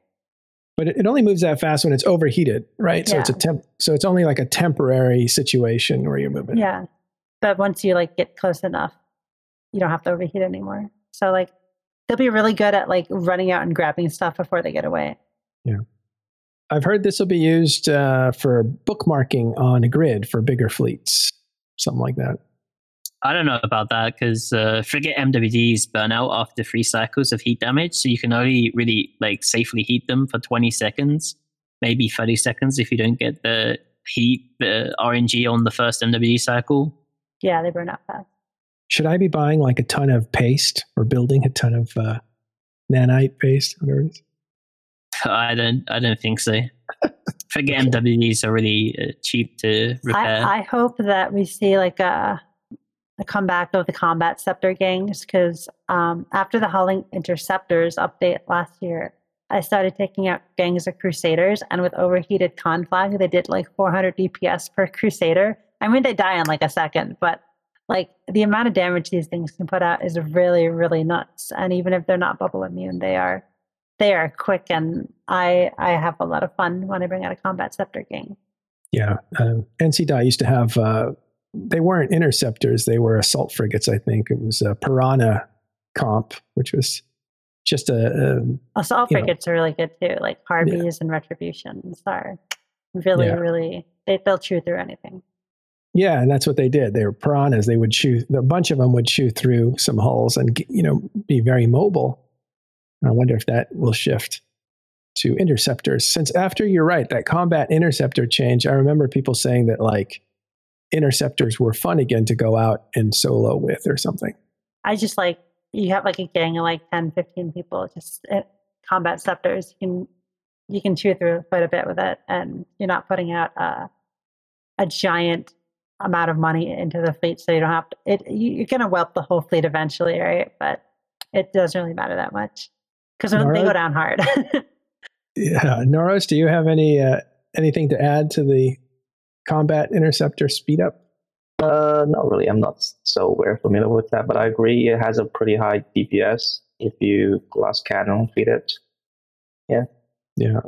But it only moves that fast when it's overheated, right? Yeah. So it's a temp. So it's only like a temporary situation where you're moving. Yeah, but once you like get close enough, you don't have to overheat anymore. So like, they'll be really good at like running out and grabbing stuff before they get away. Yeah, I've heard this will be used uh, for bookmarking on a grid for bigger fleets, something like that. I don't know about that because uh, frigate M W Ds burn out after three cycles of heat damage, so you can only really like safely heat them for twenty seconds, maybe thirty seconds if you don't get the heat, the R N G on the first M W D cycle. Yeah, they burn out fast. Should I be buying like a ton of paste or building a ton of uh, nanite paste, whatever it is? I don't. I don't think so. Frigate M W Ds are really uh, cheap to repair. I, I hope that we see like a. the comeback of the combat scepter gangs, because um, after the Howling Interceptors update last year, I started taking out gangs of Crusaders, and with overheated conflag, they did like four hundred D P S per Crusader. I mean, they die in like a second, but like the amount of damage these things can put out is really, really nuts. And even if they're not bubble immune, they are they are quick, and I I have a lot of fun when I bring out a combat scepter gang. Yeah, um, N C D I used to have. Uh... They weren't interceptors. They were assault frigates, I think. It was a Piranha comp, which was just a... a assault frigates know. Are really good too. Like Harbies yeah. and Retributions are really, yeah. really... They, they'll chew through anything. Yeah, and that's what they did. They were Piranhas. They would chew... A bunch of them would chew through some hulls and, you know, be very mobile. And I wonder if that will shift to interceptors. Since after, you're right, that combat interceptor change, I remember people saying that, like, interceptors were fun again to go out and solo with or something. I just like, you have like a gang of like ten, fifteen people, just uh, combat scepters. You can, you can chew through quite a bit with it, and you're not putting out a, a giant amount of money into the fleet. So you don't have to, it, you, you're going to whelp the whole fleet eventually, right? But it doesn't really matter that much because they go down hard. Yeah. Naros, do you have any, uh, anything to add to the combat interceptor speed up? Uh, not really. I'm not so very familiar with that, but I agree it has a pretty high D P S if you glass cannon feed it. Yeah. Yeah.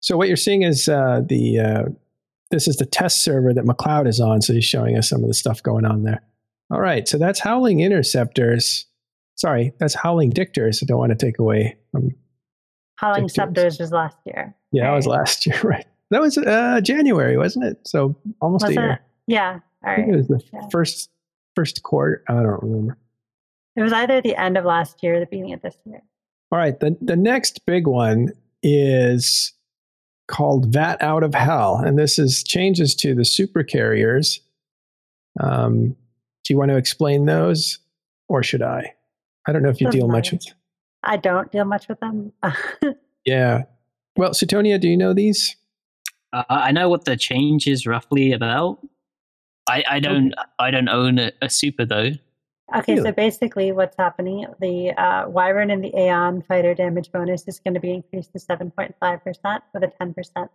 So what you're seeing is uh, the uh, this is the test server that McLeod is on, so he's showing us some of the stuff going on there. All right. So that's Howling Interceptors. Sorry, that's Howling Dictors. I don't want to take away from Howling Scepters was last year. Yeah, right. That was last year, right. That was uh, January, wasn't it? So almost was a year. It? Yeah. All right. I think it was the yeah. first first quarter. I don't remember. It was either the end of last year or the beginning of this year. All right. The, the next big one is called Vat Out of Hel. And this is changes to the supercarriers. Um, do you want to explain those, or should I? I don't know if you That's deal nice. much with them. I don't deal much with them. Yeah. Well, Suetonia, do you know these? Uh, I know what the change is roughly about. I, I don't I don't own a, a super though. Okay, really? So basically what's happening, the uh, Wyvern and the Aeon fighter damage bonus is going to be increased to seven point five percent with a ten percent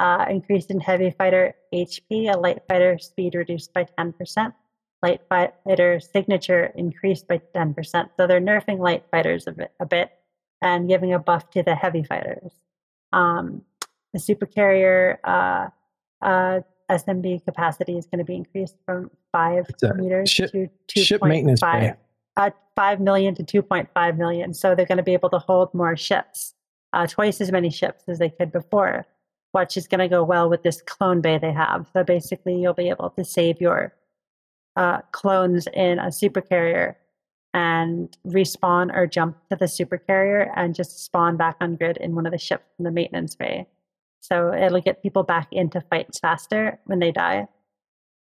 Uh, increased in heavy fighter H P, a light fighter speed reduced by ten percent. Light fighter signature increased by ten percent. So they're nerfing light fighters a bit, a bit and giving a buff to the heavy fighters. Um, the supercarrier uh, uh, S M B capacity is going to be increased from five Sorry. meters ship, to two point five uh, five million to two point five million. So they're going to be able to hold more ships, uh, twice as many ships as they could before, which is going to go well with this clone bay they have. So basically, you'll be able to save your uh, clones in a supercarrier and respawn or jump to the supercarrier and just spawn back on grid in one of the ships in the maintenance bay. So it'll get people back into fights faster when they die,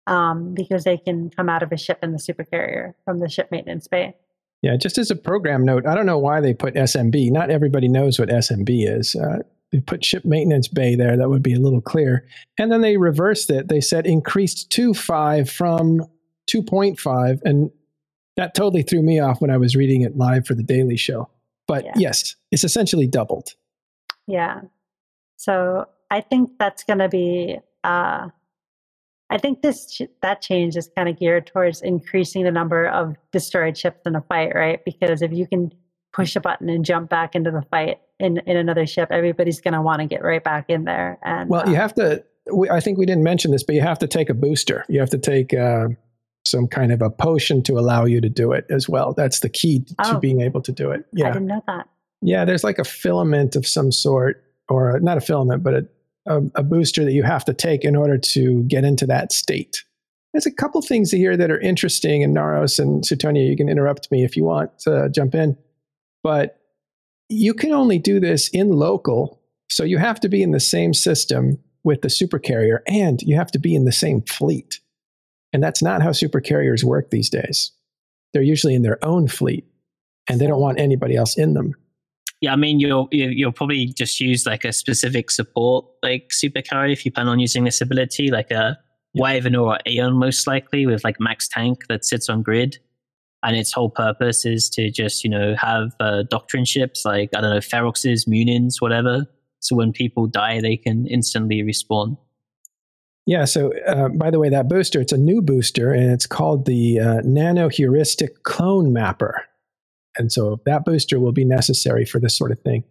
um, because they can come out of a ship in the supercarrier from the ship maintenance bay. Yeah, just as a program note, I don't know why they put S M B. Not everybody knows what S M B is. Uh, They put ship maintenance bay there. That would be a little clear. And then they reversed it. They said increased to five from two point five. And that totally threw me off when I was reading it live for the Daily Show. But yeah. Yes, it's essentially doubled. Yeah. So I think that's going to be, uh, I think this sh- that change is kind of geared towards increasing the number of destroyed ships in a fight, right? Because if you can push a button and jump back into the fight in, in another ship, everybody's going to want to get right back in there. And well, um, you have to, we, I think we didn't mention this, but you have to take a booster. You have to take uh, some kind of a potion to allow you to do it as well. That's the key oh, to being able to do it. Yeah. I didn't know that. Yeah. There's like a filament of some sort, or a, not a filament, but a, a, a booster that you have to take in order to get into that state. There's a couple things here that are interesting, and Naros and Suetonia, you can interrupt me if you want to jump in. But you can only do this in local, so you have to be in the same system with the supercarrier, and you have to be in the same fleet. And that's not how supercarriers work these days. They're usually in their own fleet, and they don't want anybody else in them. Yeah, I mean, you'll you'll probably just use like a specific support like supercarrier if you plan on using this ability, like a Wyvern or Aeon most likely, with like max tank that sits on grid. And its whole purpose is to just, you know, have uh, doctrine ships like, I don't know, Feroxes, Munins, whatever. So when people die, they can instantly respawn. Yeah, so uh, by the way, that booster, it's a new booster, and it's called the uh, Nano Heuristic Clone Mapper. And so that booster will be necessary for this sort of thing.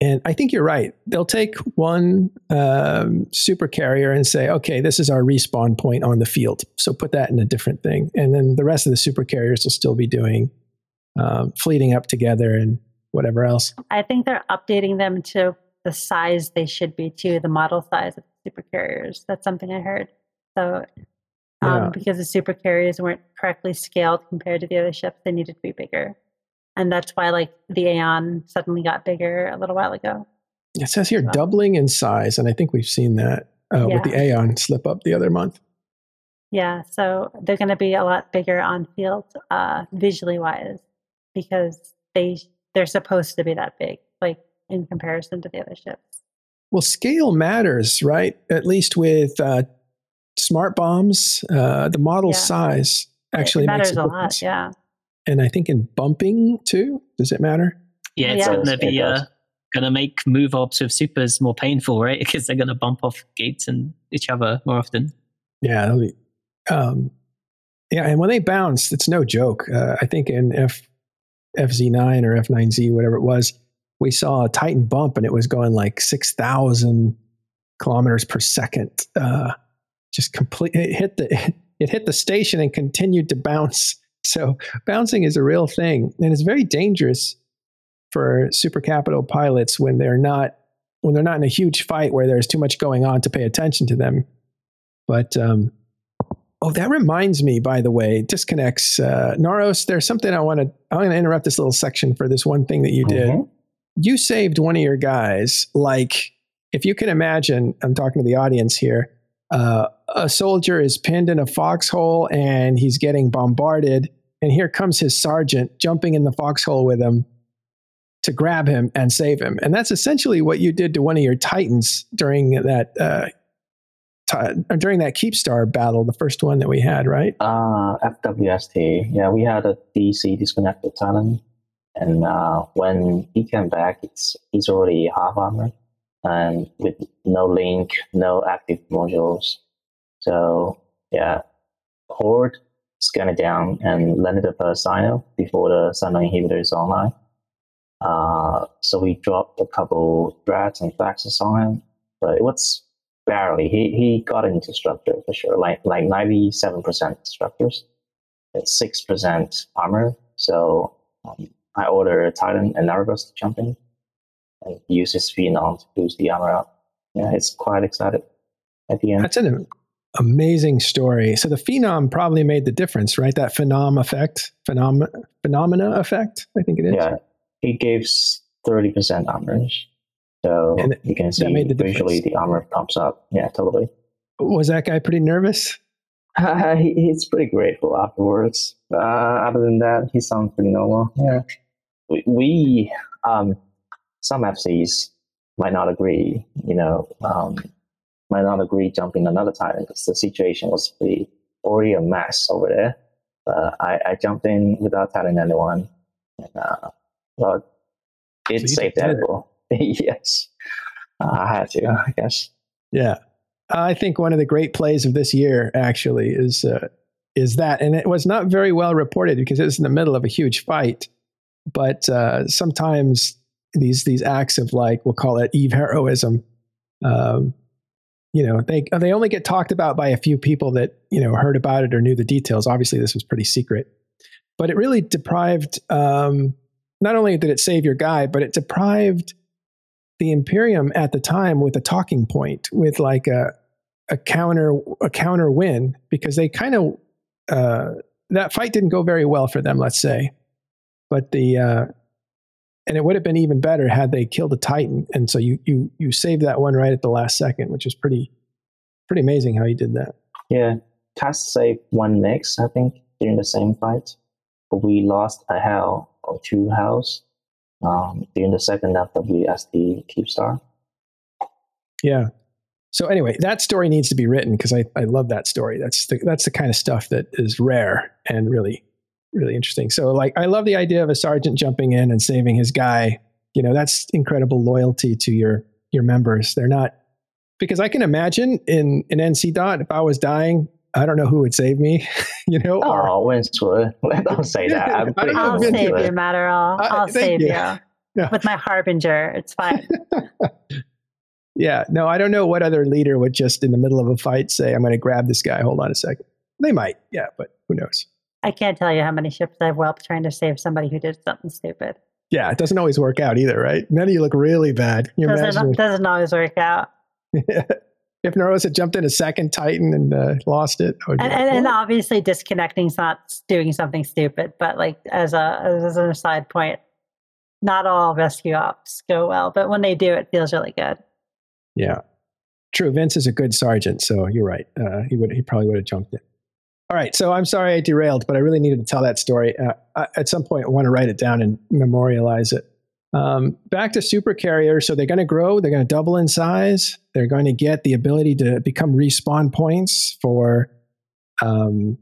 And I think you're right. They'll take one um, supercarrier and say, okay, this is our respawn point on the field. So put that in a different thing. And then the rest of the supercarriers will still be doing um, fleeting up together and whatever else. I think they're updating them to the size they should be too, the model size of the supercarriers. That's something I heard. So um, yeah. Because the supercarriers weren't correctly scaled compared to the other ships, they needed to be bigger. And that's why, like, the Aeon suddenly got bigger a little while ago. It says here, doubling in size. And I think we've seen that uh, yeah. with the Aeon slip up the other month. Yeah, so they're going to be a lot bigger on field, uh, visually wise, because they, they're supposed to be that big, like, in comparison to the other ships. Well, scale matters, right? At least with uh, smart bombs, uh, the model yeah. size actually it matters makes a, a lot, yeah. And I think in bumping too, does it matter? Yeah, it's yeah. going to be uh, going to make move ops with supers more painful, right? Because they're going to bump off gates and each other more often. Yeah, that'll be, um, yeah, and when they bounce, it's no joke. Uh, I think in F F Z nine or F nine Z, whatever it was, we saw a Titan bump and it was going like six thousand kilometers per second. Uh, just complete. It hit the it hit the station and continued to bounce. So bouncing is a real thing, and it's very dangerous for supercapital pilots when they're not when they're not in a huge fight where there's too much going on to pay attention to them. But um, oh, that reminds me, by the way, disconnects. Uh, Naros, there's something I want to. I'm going to interrupt this little section for this one thing that you did. Mm-hmm. You saved one of your guys. Like, if you can imagine, I'm talking to the audience here. Uh, a soldier is pinned in a foxhole and he's getting bombarded. And here comes his sergeant jumping in the foxhole with him to grab him and save him. And that's essentially what you did to one of your Titans during that uh, t- or during that Keepstar battle, the first one that we had, right? Uh, F W S T. Yeah, we had a D C disconnected Titan. And uh, when he came back, it's he's already half armored. and with no link, no active modules. So yeah, Horde, scan it down and land it the first Sino before the Sino inhibitor is online. Uh, so we dropped a couple drags and flaxes on him, but it was barely. He he got into structure for sure, like like ninety-seven percent structures, six percent armor. So um, I ordered Titan and Naros to jump in and use his phenom to boost the armor up. Yeah, it's quite excited at the end. That's an amazing story. So the phenom probably made the difference, right? That phenom effect, phenom phenomena effect, I think it is. Yeah. He gave thirty percent armor, so and you can see the visually the armor pumps up. Yeah, totally. Was that guy pretty nervous? Uh, he, he's pretty grateful afterwards. Uh, other than that, he sounds pretty normal. Yeah, we, we um, some F Cs might not agree. You know, um, might not agree jumping another Titan because the situation was pretty already a mess over there. Uh, I, I jumped in without telling anyone. And, uh, Well, it so saved that role. Yes. Uh, I had to, I guess. Yeah. I think one of the great plays of this year, actually, is uh, is that. And it was not very well reported because it was in the middle of a huge fight. But uh, sometimes these these acts of, like, we'll call it EVE heroism, um, you know, they, they only get talked about by a few people that, you know, heard about it or knew the details. Obviously, this was pretty secret. But it really deprived... Um, Not only did it save your guy, but it deprived the Imperium at the time with a talking point, with like a a counter a counter win, because they kind of uh, that fight didn't go very well for them, let's say. But the uh, and it would have been even better had they killed a Titan, and so you you you saved that one right at the last second, which is pretty pretty amazing how you did that. Yeah, Test saved one Nyx, I think, during the same fight, but we lost a Hel. Or two house um, during the second F W S D Keepstar. Yeah. So anyway, that story needs to be written because I, I love that story. That's the, that's the kind of stuff that is rare and really, really interesting. So like, I love the idea of a sergeant jumping in and saving his guy. You know, that's incredible loyalty to your, your members. They're not, because I can imagine in, in N C dot, if I was dying, I don't know who would save me, you know. Oh, or, Winswood. Don't say that. I'm pretty I'll sure save you, Matterall. I'll uh, save you. you. No. With my Harbinger. It's fine. Yeah. No, I don't know what other leader would just in the middle of a fight say, I'm going to grab this guy. Hold on a second. They might. Yeah, but who knows? I can't tell you how many ships I've whelped trying to save somebody who did something stupid. Yeah, it doesn't always work out either, right? Then you look really bad. It doesn't, doesn't always work out. Yeah. If Naros had jumped in a second Titan and uh, lost it, I would and, and, and obviously disconnecting's not doing something stupid, but like as a as an aside point, not all rescue ops go well, but when they do, it feels really good. Yeah, true. Vince is a good sergeant, so you're right. Uh, he would he probably would have jumped in. All right, so I'm sorry I derailed, but I really needed to tell that story. Uh, I, at some point, I want to write it down and memorialize it. Um, back to Supercarrier. So they're going to grow. They're going to double in size. They're going to get the ability to become respawn points for um,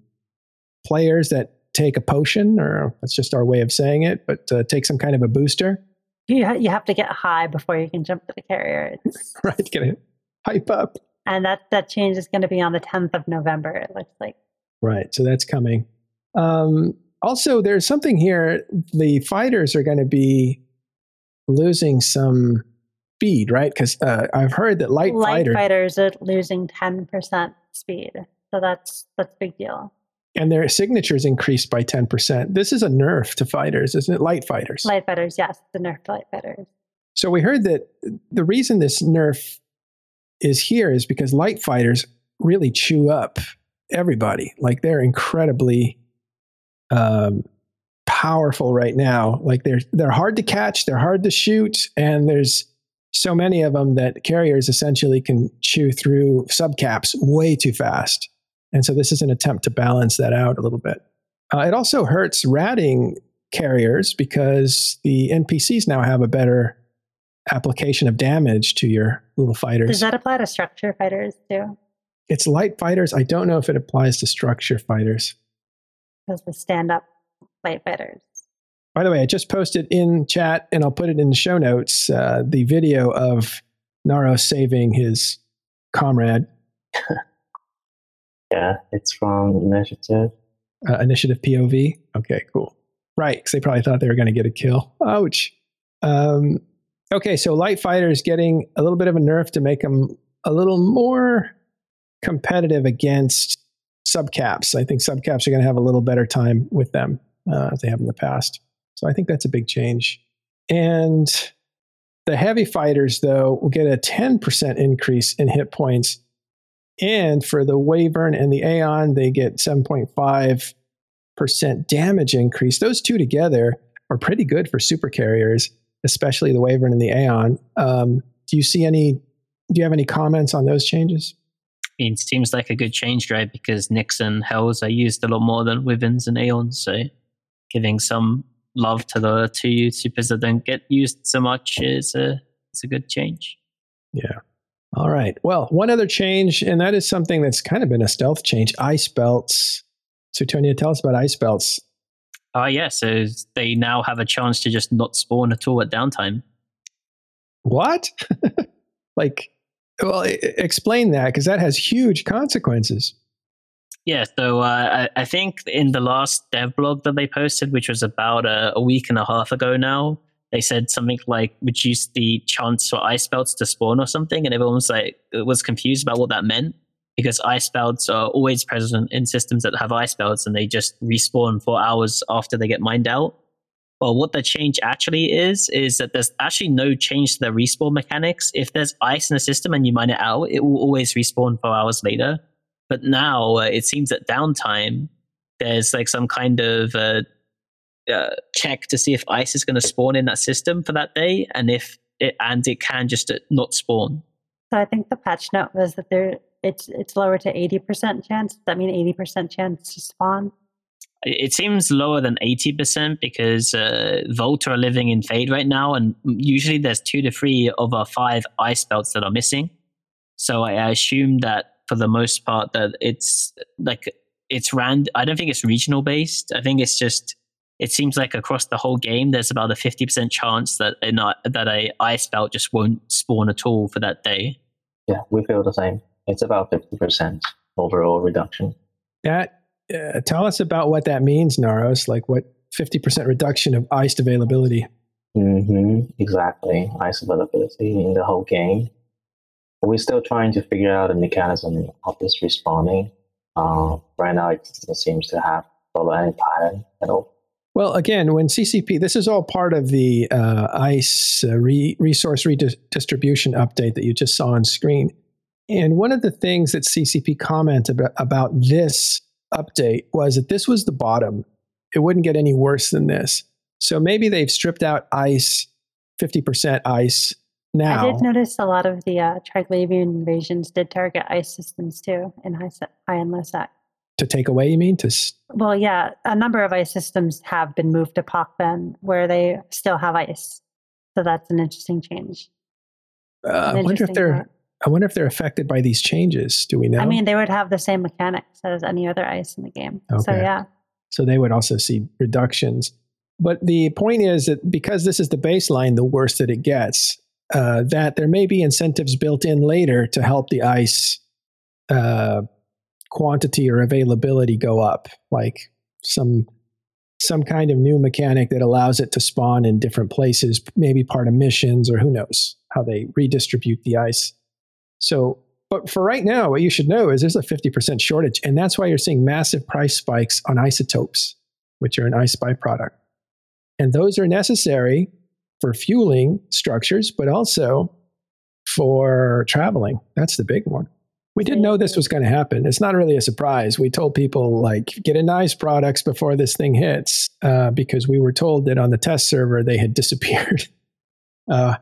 players that take a potion, or that's just our way of saying it, but uh, take some kind of a booster. You, ha- you have to get high before you can jump to the carrier. It's, right, get it. Hype up. And that, that change is going to be on the tenth of November, it looks like. Right, so that's coming. Um, also, there's something here. The fighters are going to be losing some speed, right? Because uh, I've heard that light, light fighters... fighters are losing ten percent speed. So that's that's a big deal. And their signatures increased by ten percent. This is a nerf to fighters, isn't it? Light fighters. Light fighters, yes. The nerf to light fighters. So we heard that the reason this nerf is here is because light fighters really chew up everybody. Like they're incredibly... Um, powerful right now. Like they're they're hard to catch, they're hard to shoot, and there's so many of them that carriers essentially can chew through subcaps way too fast. And so this is an attempt to balance that out a little bit. Uh, it also hurts ratting carriers because the N P Cs now have a better application of damage to your little fighters. Does that apply to structure fighters too? It's light fighters. I don't know if it applies to structure fighters. Because the stand-up light fighters. By the way, I just posted in chat, and I'll put it in the show notes, uh, the video of Naros saving his comrade. Yeah, it's from Initiative. Uh, Initiative P O V? Okay, cool. Right, because they probably thought they were going to get a kill. Ouch. Um, okay, so Light Fighter is getting a little bit of a nerf to make them a little more competitive against subcaps. I think subcaps are going to have a little better time with them uh, as they have in the past. So I think that's a big change. And the heavy fighters, though, will get a ten percent increase in hit points. And for the Wyvern and the Aeon, they get seven point five percent damage increase. Those two together are pretty good for supercarriers, especially the Wyvern and the Aeon. Um, do you see any, do you have any comments on those changes? It seems like a good change, right? Because Nyx and Hels are used a lot more than Wyverns and Aeons, so giving some love to the two supers that don't get used so much is a, it's a good change. Yeah. All right. Well, one other change, and that is something that's kind of been a stealth change, ice belts. So, Suetonia, tell us about ice belts. Uh, yeah, so they now have a chance to just not spawn at all at downtime. What? Like, well, I- explain that, because that has huge consequences. Yeah, so uh, I-, I think in the last dev blog that they posted, which was about a, a week and a half ago now, they said something like reduce the chance for ice belts to spawn or something, and everyone was like was confused about what that meant, because ice belts are always present in systems that have ice belts, and they just respawn four hours after they get mined out. Well, what the change actually is, is that there's actually no change to the respawn mechanics. If there's ice in a system and you mine it out, it will always respawn four hours later. But now uh, it seems at downtime, there's like some kind of uh, uh, check to see if ice is going to spawn in that system for that day, and if it, and it can just not spawn. So I think the patch note was that there... It's it's lower to eighty percent chance. Does that mean eighty percent chance to spawn? It seems lower than eighty percent because uh, Volta are living in Fade right now, and usually there's two to three of our five ice belts that are missing. So I, I assume that for the most part that it's like it's rand. I don't think it's regional based. I think it's just it seems like across the whole game there's about a fifty percent chance that a that a ice belt just won't spawn at all for that day. Yeah, we feel the same. It's about fifty percent overall reduction. That uh, tell us about what that means, Naros. Like what fifty percent reduction of ice availability? Mm-hmm, exactly, ice availability in the whole game. We're still trying to figure out the mechanism of this respawning. Uh, right now, it, it seems to have follow any pattern at all. Well, again, when C C P, this is all part of the uh, ice uh, re- resource redistribution update that you just saw on screen. And one of the things that C C P commented about, about this update was that this was the bottom. It wouldn't get any worse than this. So maybe they've stripped out ice, fifty percent ice now. I did notice a lot of the uh, Triglavian invasions did target ice systems too in high, high and low sec. To take away, you mean? To s- Well, yeah. A number of ice systems have been moved to Pakban where they still have ice. So that's an interesting change. Uh, an I wonder if they're... Part. I wonder if they're affected by these changes. Do we know? I mean, they would have the same mechanics as any other ice in the game. Okay. So, yeah. So they would also see reductions. But the point is that because this is the baseline, the worse that it gets, uh, that there may be incentives built in later to help the ice uh, quantity or availability go up, like some some kind of new mechanic that allows it to spawn in different places, maybe part of missions, or who knows how they redistribute the ice. So, but for right now, what you should know is there's a fifty percent shortage, and that's why you're seeing massive price spikes on isotopes, which are an ice byproduct. And those are necessary for fueling structures, but also for traveling. That's the big one. We didn't know this was going to happen. It's not really a surprise. We told people, like, get into ice products before this thing hits, uh, because we were told that on the test server, they had disappeared. uh,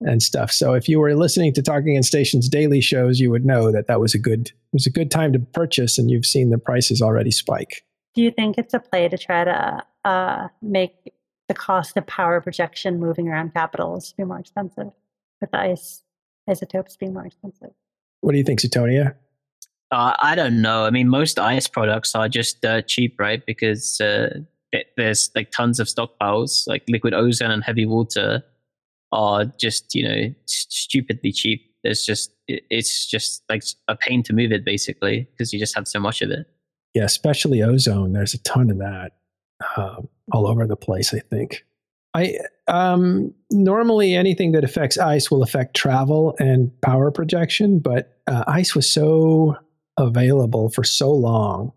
And stuff. So if you were listening to Talking In Stations daily shows, you would know that that was a good was a good time to purchase, and you've seen the prices already spike. Do you think it's a play to try to uh, make the cost of power projection moving around capitals be more expensive, with the ice isotopes being more expensive? What do you think, Suetonia? Uh, I don't know. I mean, most ice products are just uh, cheap, right? Because uh, it, there's like tons of stockpiles, like liquid ozone and heavy water. are just, you know, stupidly cheap. There's just, it's just like a pain to move it basically because you just have so much of it. Yeah, especially Ozone. There's a ton of that um, all over the place, I think. I um, normally anything that affects ice will affect travel and power projection, but uh, ice was so available for so long.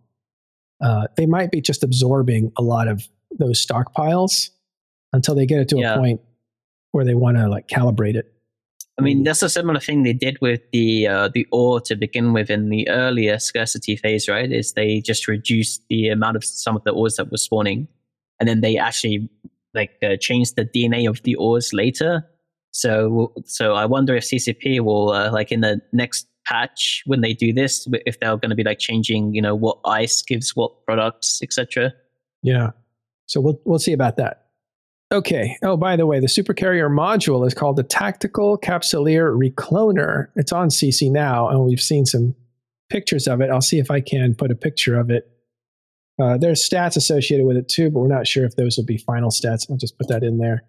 Uh, they might be just absorbing a lot of those stockpiles until they get it to yeah. a point where they want to like calibrate it. I mean, that's a similar thing they did with the uh, the ore to begin with in the earlier scarcity phase, right? Is they just reduced the amount of some of the ores that were spawning, and then they actually like uh, changed the D N A of the ores later. So, so I wonder if C C P will uh, like in the next patch when they do this, if they're going to be like changing, you know, what ice gives what products, et cetera. Yeah. So we'll we'll see about that. Okay. Oh, by the way, the Supercarrier module is called the Tactical Capsuleer Recloner. It's on C C now, and we've seen some pictures of it. I'll see if I can put a picture of it. Uh, there's stats associated with it too, but we're not sure if those will be final stats. I'll just put that in there.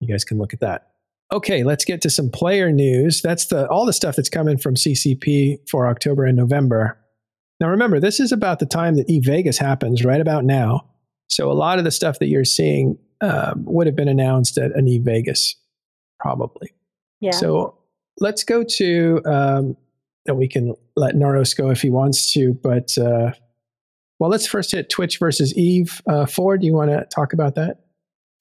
You guys can look at that. Okay, let's get to some player news. That's the all the stuff that's coming from C C P for October and November. Now, remember, this is about the time that eVegas happens right about now. So a lot of the stuff that you're seeing Um, would have been announced at an eVegas, probably. Yeah. So let's go to, um, and we can let Naros go if he wants to, but uh, well, let's first hit Twitch versus EVE. Uh, Ford, do you want to talk about that?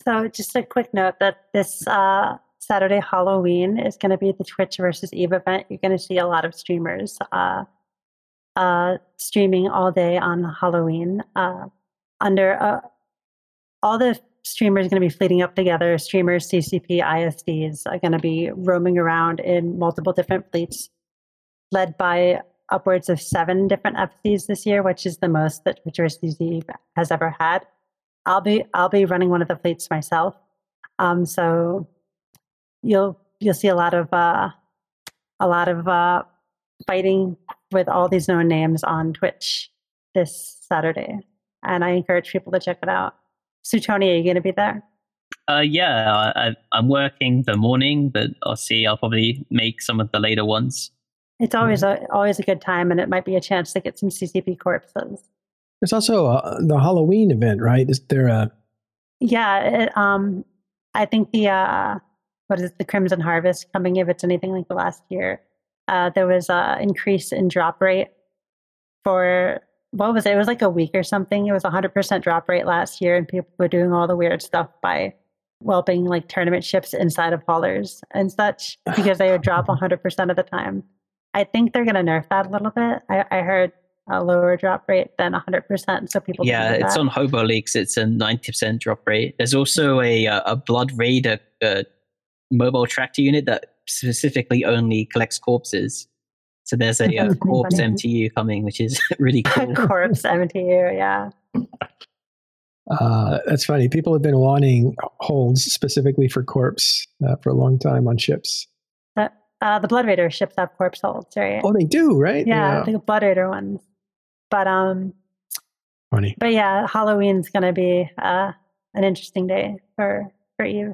So just a quick note that this uh, Saturday Halloween is going to be the Twitch versus EVE event. You're going to see a lot of streamers uh, uh, streaming all day on Halloween. Uh, under uh, all the streamers going to be fleeting up together. Streamers, C C P, I S Ds are going to be roaming around in multiple different fleets, led by upwards of seven different F Cs this year, which is the most that Futuristic has ever had. I'll be I'll be running one of the fleets myself, um, so you'll you'll see a lot of uh, a lot of uh, fighting with all these known names on Twitch this Saturday, and I encourage people to check it out. Suetonia, are you going to be there? Uh, yeah, I, I'm working the morning, but I'll see. I'll probably make some of the later ones. It's always yeah. a, always a good time, and it might be a chance to get some C C P corpses. There's also a, the Halloween event, right? Is there a? Yeah, it, um, I think the uh, what is it, the Crimson Harvest coming? If it's anything like the last year, uh, there was an increase in drop rate for. What was it? It was like a week or something. It was a one hundred percent drop rate last year, and people were doing all the weird stuff by whelping like tournament ships inside of haulers and such because they would drop one hundred percent of the time. I think they're going to nerf that a little bit. I, I heard a lower drop rate than one hundred percent. So people yeah, do that. It's on Hobo Leagues. It's a ninety percent drop rate. There's also a a Blood Raider uh, mobile tractor unit that specifically only collects corpses. So there's a uh, Corpse funny. M T U coming, which is really cool. Corpse M T U, yeah. Uh, that's funny. People have been wanting holds specifically for Corpse uh, for a long time on ships. Uh, uh, the Blood Raider ships have Corpse holds, right? Oh, they do, right? Yeah, yeah. The Blood Raider ones. But um, funny. But yeah, Halloween's going to be uh, an interesting day for, for EVE.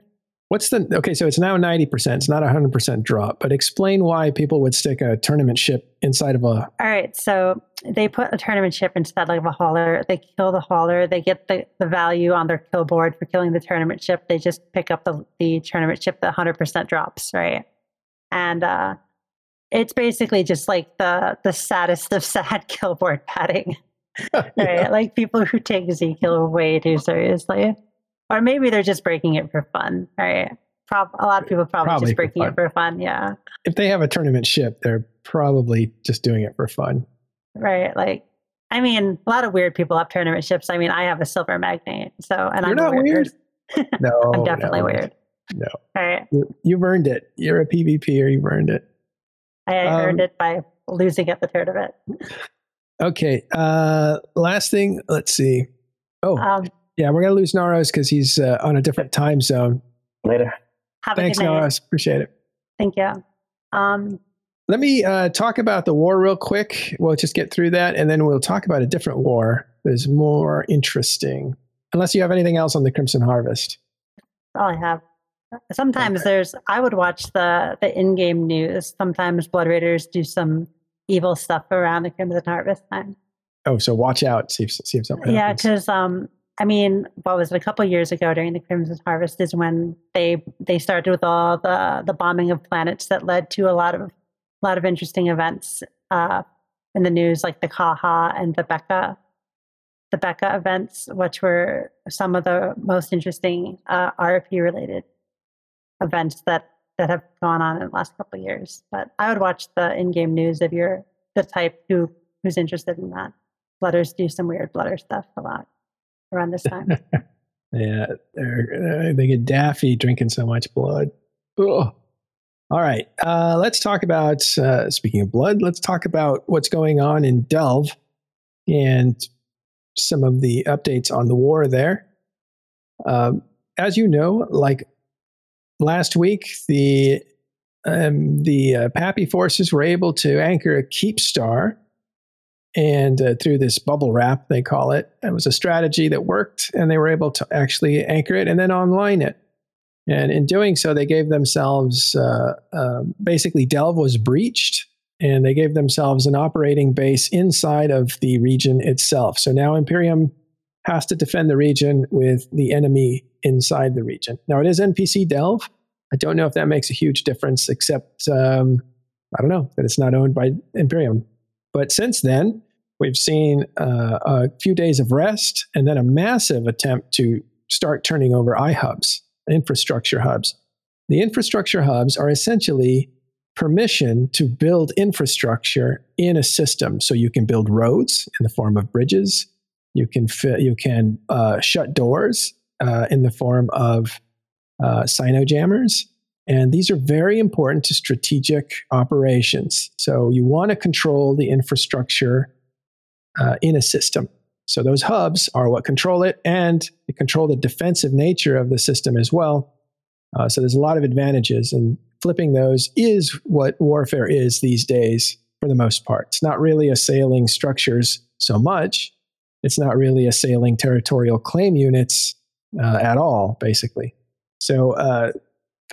What's the, okay, so it's now ninety percent, it's not a one hundred percent drop, but explain why people would stick a tournament ship inside of a... All right, so they put a tournament ship inside like a hauler, they kill the hauler, they get the, the value on their kill board for killing the tournament ship, they just pick up the, the tournament ship that one hundred percent drops, right? And uh, it's basically just like the, the saddest of sad kill board padding, right? Yeah. Like people who take Z-Kill way too seriously. Or maybe they're just breaking it for fun, right? Pro- a lot of people probably, probably just breaking it for fun, yeah. If they have a tournament ship, they're probably just doing it for fun. Right, like, I mean, a lot of weird people have tournament ships. I mean, I have a silver magnate, so, and You're I'm not weird. weird. No. I'm definitely no. weird. No. All right. You, you've earned it. You're a PvPer, you've earned it. I um, earned it by losing at the tournament. Okay, uh, last thing, let's see. Oh, um, yeah, we're going to lose Naros because he's uh, on a different time zone. Later. Have Thanks, a good night. Naros. Appreciate it. Thank you. Um, Let me uh, talk about the war real quick. We'll just get through that, and then we'll talk about a different war that is more interesting. Unless you have anything else on the Crimson Harvest. That's all I have. Sometimes there's, I would watch the, the in-game news. Sometimes Blood Raiders do some evil stuff around the Crimson Harvest time. Oh, so watch out, see if, see if something happens. Yeah, because, um, I mean, what was it, a couple of years ago during the Crimson Harvest is when they they started with all the, the bombing of planets that led to a lot of a lot of interesting events uh, in the news, like the Kaha and the Becca, the Becca events, which were some of the most interesting uh, R F P-related events that, that have gone on in the last couple of years. But I would watch the in-game news if you're the type who who's interested in that. Blooders do some weird Blooder stuff a lot around this time. Yeah, they're, they get daffy drinking so much blood. Ugh. All right, uh, let's talk about, uh, speaking of blood, let's talk about what's going on in Delve and some of the updates on the war there. Um, as you know, like last week, the um, the uh, Pappy forces were able to anchor a Keepstar, and uh, through this bubble wrap, they call it. It was a strategy that worked, and they were able to actually anchor it and then online it. And in doing so, they gave themselves, uh, uh, basically Delve was breached, and they gave themselves an operating base inside of the region itself. So now Imperium has to defend the region with the enemy inside the region. Now it is N P C Delve. I don't know if that makes a huge difference, except, um, I don't know, that it's not owned by Imperium. But since then, we've seen uh, a few days of rest, and then a massive attempt to start turning over iHubs. Infrastructure hubs. The infrastructure hubs are essentially permission to build infrastructure in a system. So you can build roads in the form of bridges. You can fi- you can uh, shut doors uh, in the form of uh, sino-jammers. And these are very important to strategic operations. So you want to control the infrastructure uh, in a system. So those hubs are what control it, and they control the defensive nature of the system as well. Uh, so there's a lot of advantages, and flipping those is what warfare is these days for the most part. It's not really assailing structures so much. It's not really assailing territorial claim units uh, at all, basically. So uh,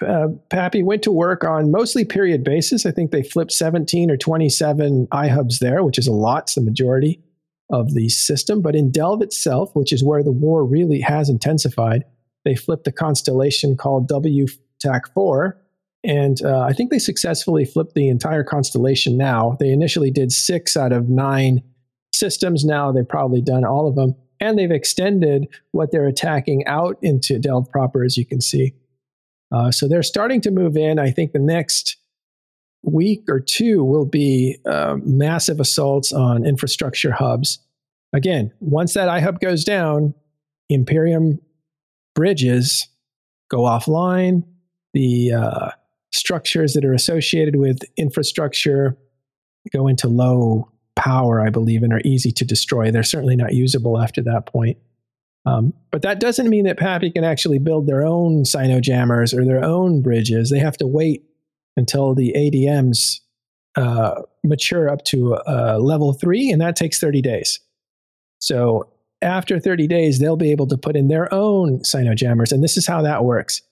uh, Pappy went to work on mostly period basis. I think they flipped seventeen or twenty-seven iHubs there, which is a lot. It's the majority of the system. But in Delve itself, which is where the war really has intensified, they flipped a constellation called W TAC four, and uh, I think they successfully flipped the entire constellation now. They initially did six out of nine systems. Now they've probably done all of them, and they've extended what they're attacking out into Delve proper, as you can see. Uh, so they're starting to move in. I think the next week or two will be uh, massive assaults on infrastructure hubs. Again, once that iHub goes down, Imperium bridges go offline. The uh, structures that are associated with infrastructure go into low power, I believe, and are easy to destroy. They're certainly not usable after that point. Um, but that doesn't mean that Pappy can actually build their own sino-jammers or their own bridges. They have to wait until the A D Ms uh, mature up to uh, level three, and that takes thirty days. So after thirty days, they'll be able to put in their own sino-jammers, and this is how that works.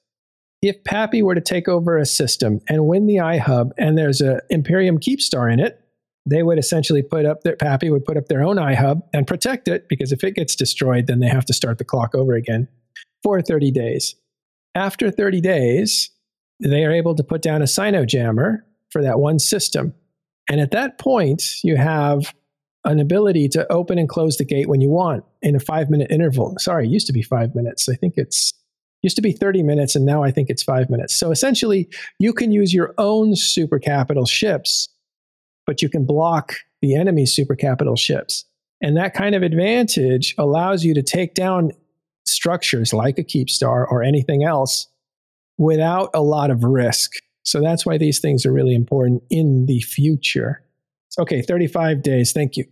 If Pappy were to take over a system and win the iHub, and there's an Imperium Keepstar in it, they would essentially put up their, Pappy would put up their own iHub and protect it, because if it gets destroyed, then they have to start the clock over again for thirty days. After thirty days, they are able to put down a sino-jammer for that one system. And at that point, you have an ability to open and close the gate when you want in a five-minute interval. Sorry, it used to be five minutes. I think it's used to be thirty minutes, and now I think it's five minutes. So essentially, you can use your own super capital ships, but you can block the enemy's super capital ships. And that kind of advantage allows you to take down structures like a Keepstar or anything else without a lot of risk. So that's why these things are really important in the future. Okay, thirty-five days, thank you.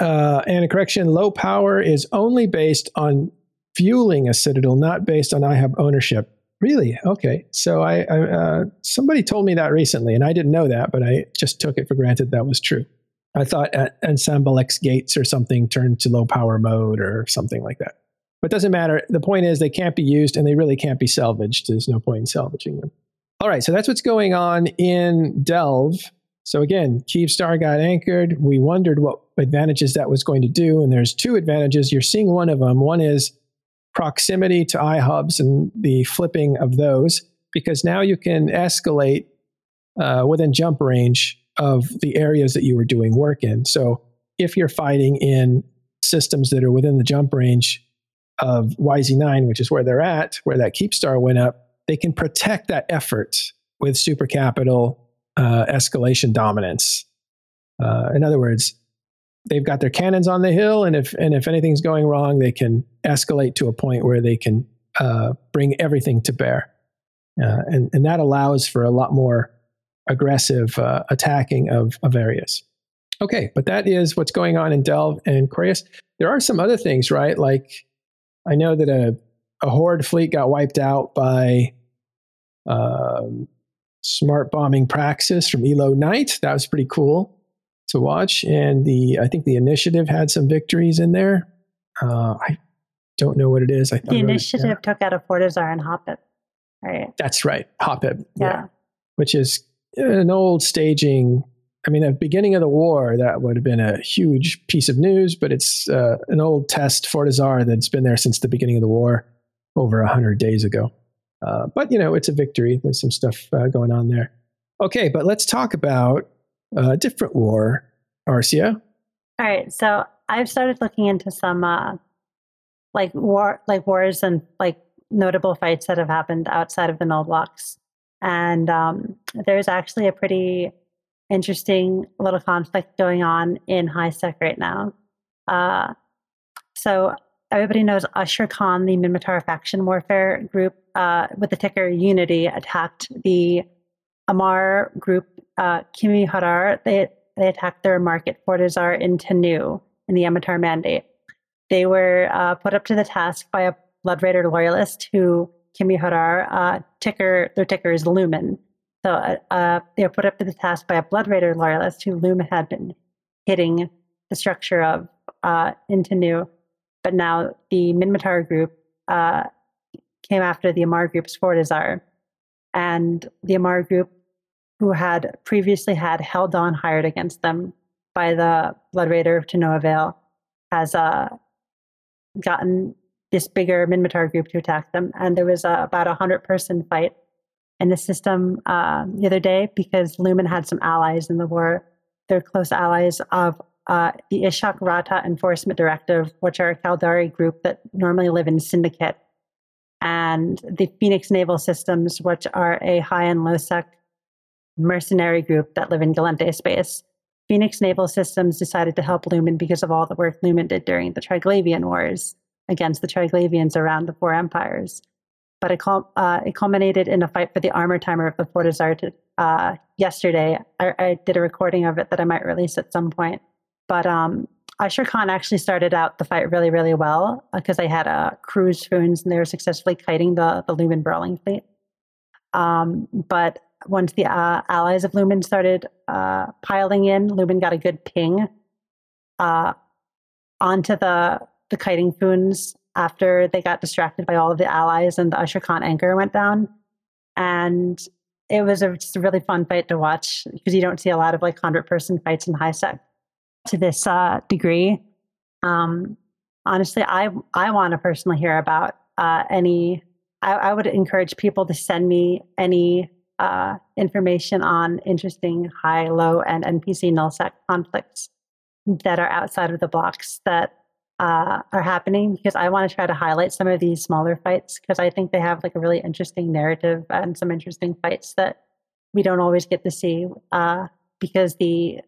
Uh, and a correction, low power is only based on fueling a citadel, not based on iHub ownership. Really? Okay. So I, I uh, somebody told me that recently, and I didn't know that, but I just took it for granted that was true. I thought Ensemble X gates or something turned to low power mode or something like that. But it doesn't matter. The point is they can't be used and they really can't be salvaged. There's no point in salvaging them. All right, so that's what's going on in Delve. So again, Keepstar got anchored. We wondered what advantages that was going to do. And there's two advantages. You're seeing one of them. One is proximity to iHubs and the flipping of those, because now you can escalate uh, within jump range of the areas that you were doing work in. So if you're fighting in systems that are within the jump range of Y Z nine, which is where they're at, where that Keepstar went up, they can protect that effort with super capital uh, escalation dominance. Uh, in other words, they've got their cannons on the hill, and if and if anything's going wrong, they can escalate to a point where they can uh, bring everything to bear. Uh, and, and that allows for a lot more aggressive uh, attacking of, of areas. Okay, but that is what's going on in Delve and Corius. There are some other things, right? Like, I know that a, a Horde fleet got wiped out by um, smart bombing Praxis from Elo Knight. That was pretty cool to watch. And the I think the Initiative had some victories in there. Uh, I don't know what it is. I the I Initiative it, yeah. took out a Fortizar and Hoppip. Right. That's right. Hoppip. Yeah. yeah. Which is an old staging. I mean, at the beginning of the war, that would have been a huge piece of news, but it's uh, an old test Fortizar that's been there since the beginning of the war over one hundred days ago. Uh, but, you know, it's a victory. There's some stuff uh, going on there. Okay, but let's talk about a different war, Arsia. All right, so I've started looking into some, uh, like, war, like wars and, like, notable fights that have happened outside of the null blocks. And um, there's actually a pretty interesting little conflict going on in high sec right now. Uh, so everybody knows Usher Khan, the Minmatar faction warfare group uh, with the ticker Unity, attacked the Amar group uh, Kimi Harar. They they attacked their market Fortizar in Tanu in the Amatar Mandate. They were uh, put up to the task by a Blood Raider loyalist who Kimi Harar uh, ticker their ticker is Lumen. So uh, they were put up to the task by a Blood Raider loyalist who Lumen had been hitting the structure of uh, in Tanu. But now the Minmatar group uh, came after the Amar group's Fortizar. And the Amar group, who had previously had Hel Dawn hired against them by the Blood Raider to no avail, has uh, gotten this bigger Minmatar group to attack them. And there was uh, about a hundred-person fight in the system uh, the other day because Lumen had some allies in the war. They're close allies of uh, the Ishak Rata Enforcement Directive, which are a Kaldari group that normally live in Syndicate, and the Phoenix Naval Systems, which are a high and low-sec mercenary group that live in Galente space. Phoenix Naval Systems decided to help Lumen because of all the work Lumen did during the Triglavian Wars against the Triglavians around the Four Empires. But it, uh, it culminated in a fight for the armor timer of the Fortizar uh, yesterday. I, I did a recording of it that I might release at some point. But um, Usher Khan actually started out the fight really, really well because uh, they had uh, cruise spoons and they were successfully kiting the, the Lumen brawling fleet. Um, but once the uh, allies of Lumen started uh, piling in, Lumen got a good ping uh, onto the the kiting spoons after they got distracted by all of the allies and the Usher Khan anchor went down. And it was a, just a really fun fight to watch because you don't see a lot of like hundred-person fights in high sec to this uh, degree. Um, honestly, I I want to personally hear about uh, any... I, I would encourage people to send me any uh, information on interesting high, low, and N P C nullsec conflicts that are outside of the blocks that Uh, are happening, because I want to try to highlight some of these smaller fights because I think they have like a really interesting narrative and some interesting fights that we don't always get to see uh, because the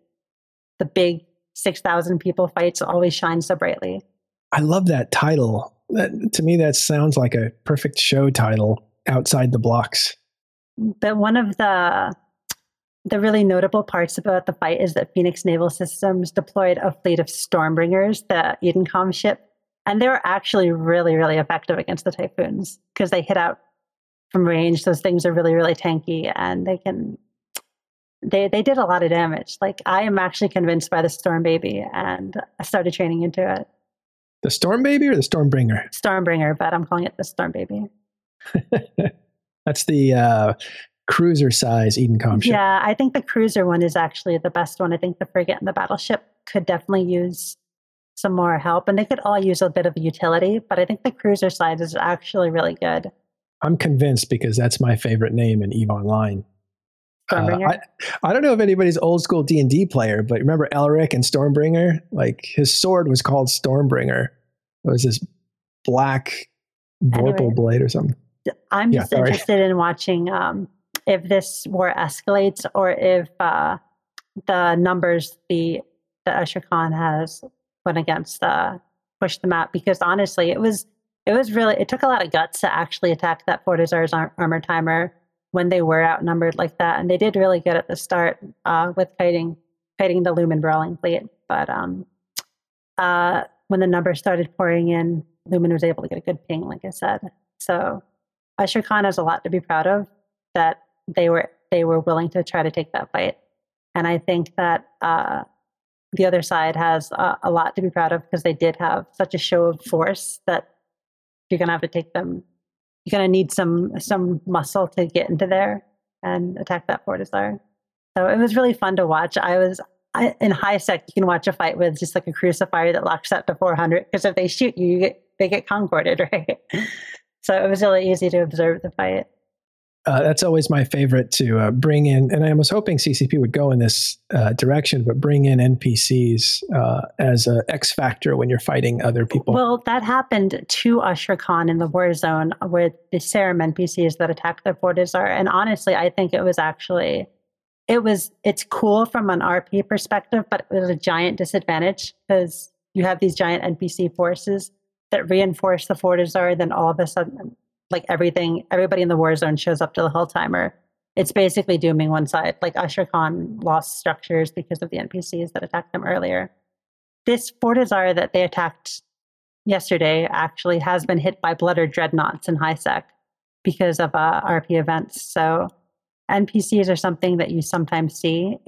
the big six thousand people fights always shine so brightly. I love that title. That, to me, that sounds like a perfect show title, Outside the Blocks. But one of the The really notable parts about the fight is that Phoenix Naval Systems deployed a fleet of Stormbringers, the Edencom ship, and they were actually really, really effective against the Typhoons because they hit out from range. Those things are really, really tanky, and they can they they did a lot of damage. Like I am actually convinced by the Storm Baby, and I started training into it. The Storm Baby or the Stormbringer? Stormbringer, but I'm calling it the Storm Baby. That's the uh, cruiser size Edencom ship. Yeah, I think the cruiser one is actually the best one. I think the frigate and the battleship could definitely use some more help, and they could all use a bit of utility, but I think the cruiser size is actually really good. I'm convinced because that's my favorite name in EVE Online. Uh, I, I don't know if anybody's old school D and D player, but remember Elric and Stormbringer? Like his sword was called Stormbringer. It was this black vorpal anyway, blade or something. I'm yeah, just sorry. interested in watching um, if this war escalates or if uh, the numbers the the Usher Khan has went against the push the map. Because honestly, it was it was really it took a lot of guts to actually attack that Fortizar's ar- armor timer when they were outnumbered like that. And they did really good at the start uh, with fighting fighting the Lumen Brawling Fleet. But um, uh, when the numbers started pouring in, Lumen was able to get a good ping, like I said. So Usher Khan has a lot to be proud of, that they were they were willing to try to take that fight. And I think that uh, the other side has a, a lot to be proud of, because they did have such a show of force that you're going to have to take them. You're going to need some some muscle to get into there and attack that Fortizar. So it was really fun to watch. I was I, in high sec. You can watch a fight with just like a crucifier that locks up to four hundred, because if they shoot you, you get, they get concorded, right? So it was really easy to observe the fight. Uh, that's always my favorite to uh, bring in, and I was hoping C C P would go in this uh, direction, but bring in N P Cs uh, as an X factor when you're fighting other people. Well, that happened to Usher Khan in the war zone with the Serum N P Cs that attacked the Fortizar. And honestly, I think it was actually, it was, it's cool from an R P perspective, but it was a giant disadvantage, because you have these giant N P C forces that reinforce the Fortizar, then all of a sudden, like everything, everybody in the war zone shows up to the Hel timer. It's basically dooming one side. Like Usher Khan lost structures because of the N P Cs that attacked them earlier. This Fortizar that they attacked yesterday actually has been hit by Blood or Dreadnoughts in HiSec because of uh, R P events. So N P Cs are something that you sometimes see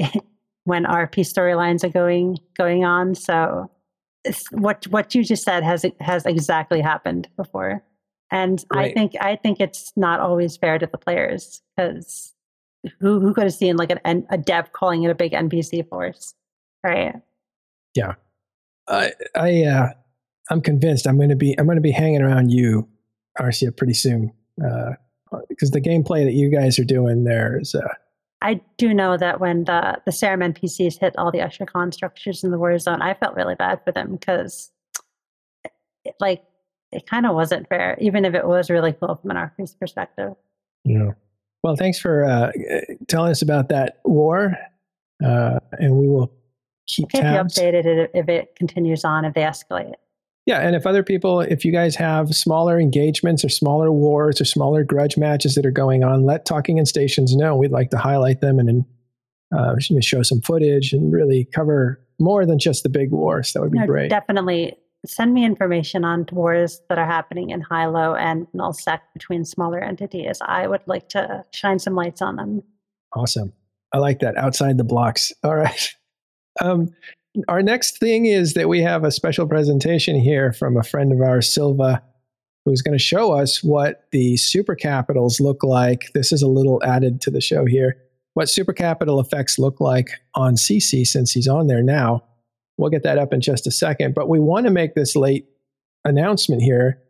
when R P storylines are going going on. So what what you just said has has exactly happened before. And right. I think I think it's not always fair to the players, because who who could have seen like an a dev calling it a big N P C force, right? Yeah, I I uh, I'm convinced I'm going to be I'm going to be hanging around you, Arsia, pretty soon, because uh, the gameplay that you guys are doing there is. Uh, I do know that when the the Serum N P Cs hit all the Usher Khan structures in the war zone, I felt really bad for them, because like. It kind of wasn't fair, even if it was really cool from an R P's perspective. Yeah. Well, thanks for uh, telling us about that war, uh, and we will keep I'll tabs. Keep you updated if it continues on, if they escalate. Yeah, and if other people, if you guys have smaller engagements or smaller wars or smaller grudge matches that are going on, let Talking In Stations know. We'd like to highlight them and then uh, show some footage and really cover more than just the big wars. That would be no, great. Definitely. Send me information on wars that are happening in high-low and null-sec between smaller entities. I would like to shine some lights on them. Awesome. I like that. Outside the blocks. All right. Um, our next thing is that we have a special presentation here from a friend of ours, Silva, who's going to show us what the supercapitals look like. This is a little added to the show here. What supercapital effects look like on C C, since he's on there now. We'll get that up in just a second, but we want to make this late announcement here.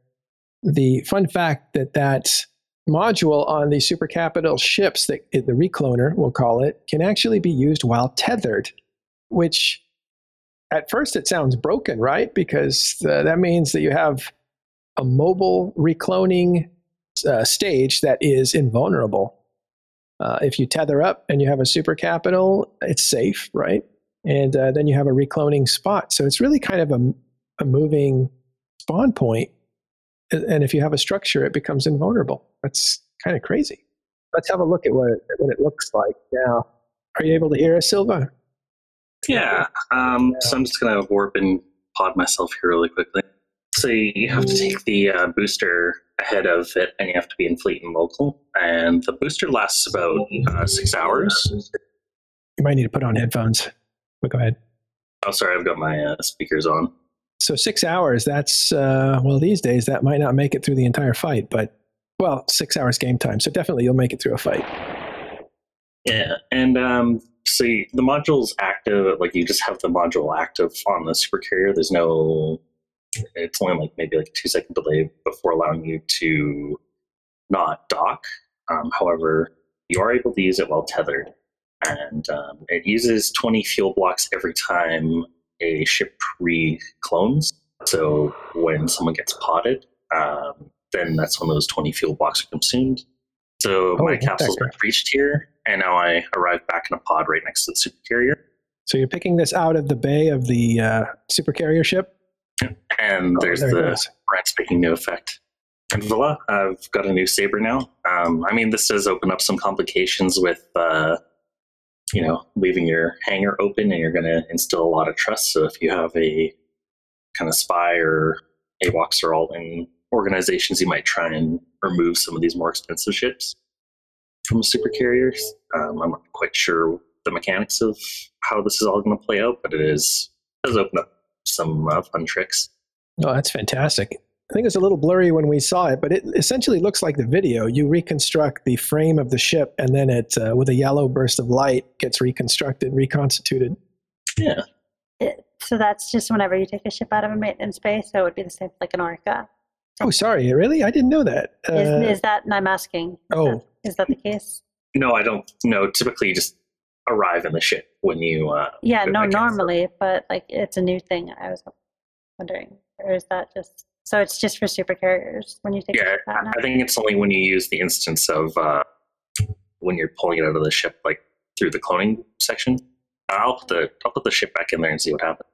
The fun fact that that module on the supercapital ships, that the recloner, we'll call it, can actually be used while tethered, which at first it sounds broken, right? Because uh, that means that you have a mobile recloning uh, stage that is invulnerable. Uh, if you tether up and you have a supercapital, it's safe, right? And uh, then you have a recloning spot. So it's really kind of a, a moving spawn point. And if you have a structure, it becomes invulnerable. That's kind of crazy. Let's have a look at what it, what it looks like now. Are you able to hear us, Silva? Yeah. Um, so I'm just going to warp and pod myself here really quickly. So you have to take the uh, booster ahead of it, and you have to be in fleet and local. And the booster lasts about uh, six hours. You might need to put on headphones. But go ahead. Oh, sorry. I've got my uh, speakers on. So six hours, that's, uh, well, these days, that might not make it through the entire fight, but, well, six hours game time. So definitely you'll make it through a fight. Yeah, and um, see, the module's active, like you just have the module active on the supercarrier. There's no, it's only like maybe like a two second delay before allowing you to not dock. Um, however, you are able to use it while tethered. And um, it uses twenty fuel blocks every time a ship re-clones. So when someone gets potted, um, then that's when those twenty fuel blocks are consumed. So oh, my capsule's been breached here, and now I arrive back in a pod right next to the supercarrier. So you're picking this out of the bay of the uh, supercarrier ship? And oh, there's there the rats picking new effect. And voila, I've got a new Saber now. Um, I mean, this does open up some complications with... Uh, you know, leaving your hangar open, and you're going to instill a lot of trust. So if you have a kind of spy or AWACS or all in organizations, you might try and remove some of these more expensive ships from supercarriers. Um, I'm not quite sure the mechanics of how this is all going to play out, but it is it does open up some uh, fun tricks. Oh, that's fantastic. I think it was a little blurry when we saw it, but it essentially looks like the video. You reconstruct the frame of the ship, and then it, uh, with a yellow burst of light, gets reconstructed, reconstituted. Yeah. It, so that's just whenever you take a ship out of a maintenance base, so it would be the same like an Orca. So oh, sorry, really? I didn't know that. Uh, is, is that, and I'm asking, is oh. that, is that the case? No, I don't know. Typically, you just arrive in the ship when you... Uh, yeah, no, normally, but like it's a new thing, I was wondering. Or is that just... So it's just for supercarriers when you take yeah, it out? Yeah, I think it's only when you use the instance of uh, when you're pulling it out of the ship, like through the cloning section. I'll put the I'll put the ship back in there and see what happens.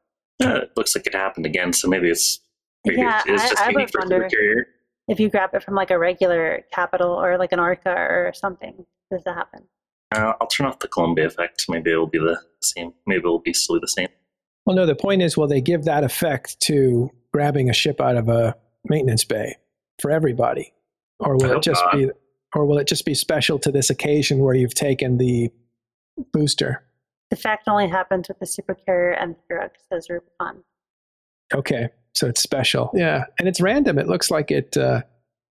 Uh, it looks like it happened again, so maybe it's maybe yeah, it's, it's just I, unique I for supercarrier. If you grab it from like a regular capital or like an Orca or something, does that happen? Uh, I'll turn off the Columbia effect. Maybe it will be the same. Maybe it will be still the same. Well, no. The point is, will they give that effect to grabbing a ship out of a maintenance bay for everybody, or will it just not. be, or will it just be special to this occasion where you've taken the booster? The fact only happens with the supercarrier and the drug, says Rubicon. Okay, so it's special, yeah, and it's random. It looks like it. Uh,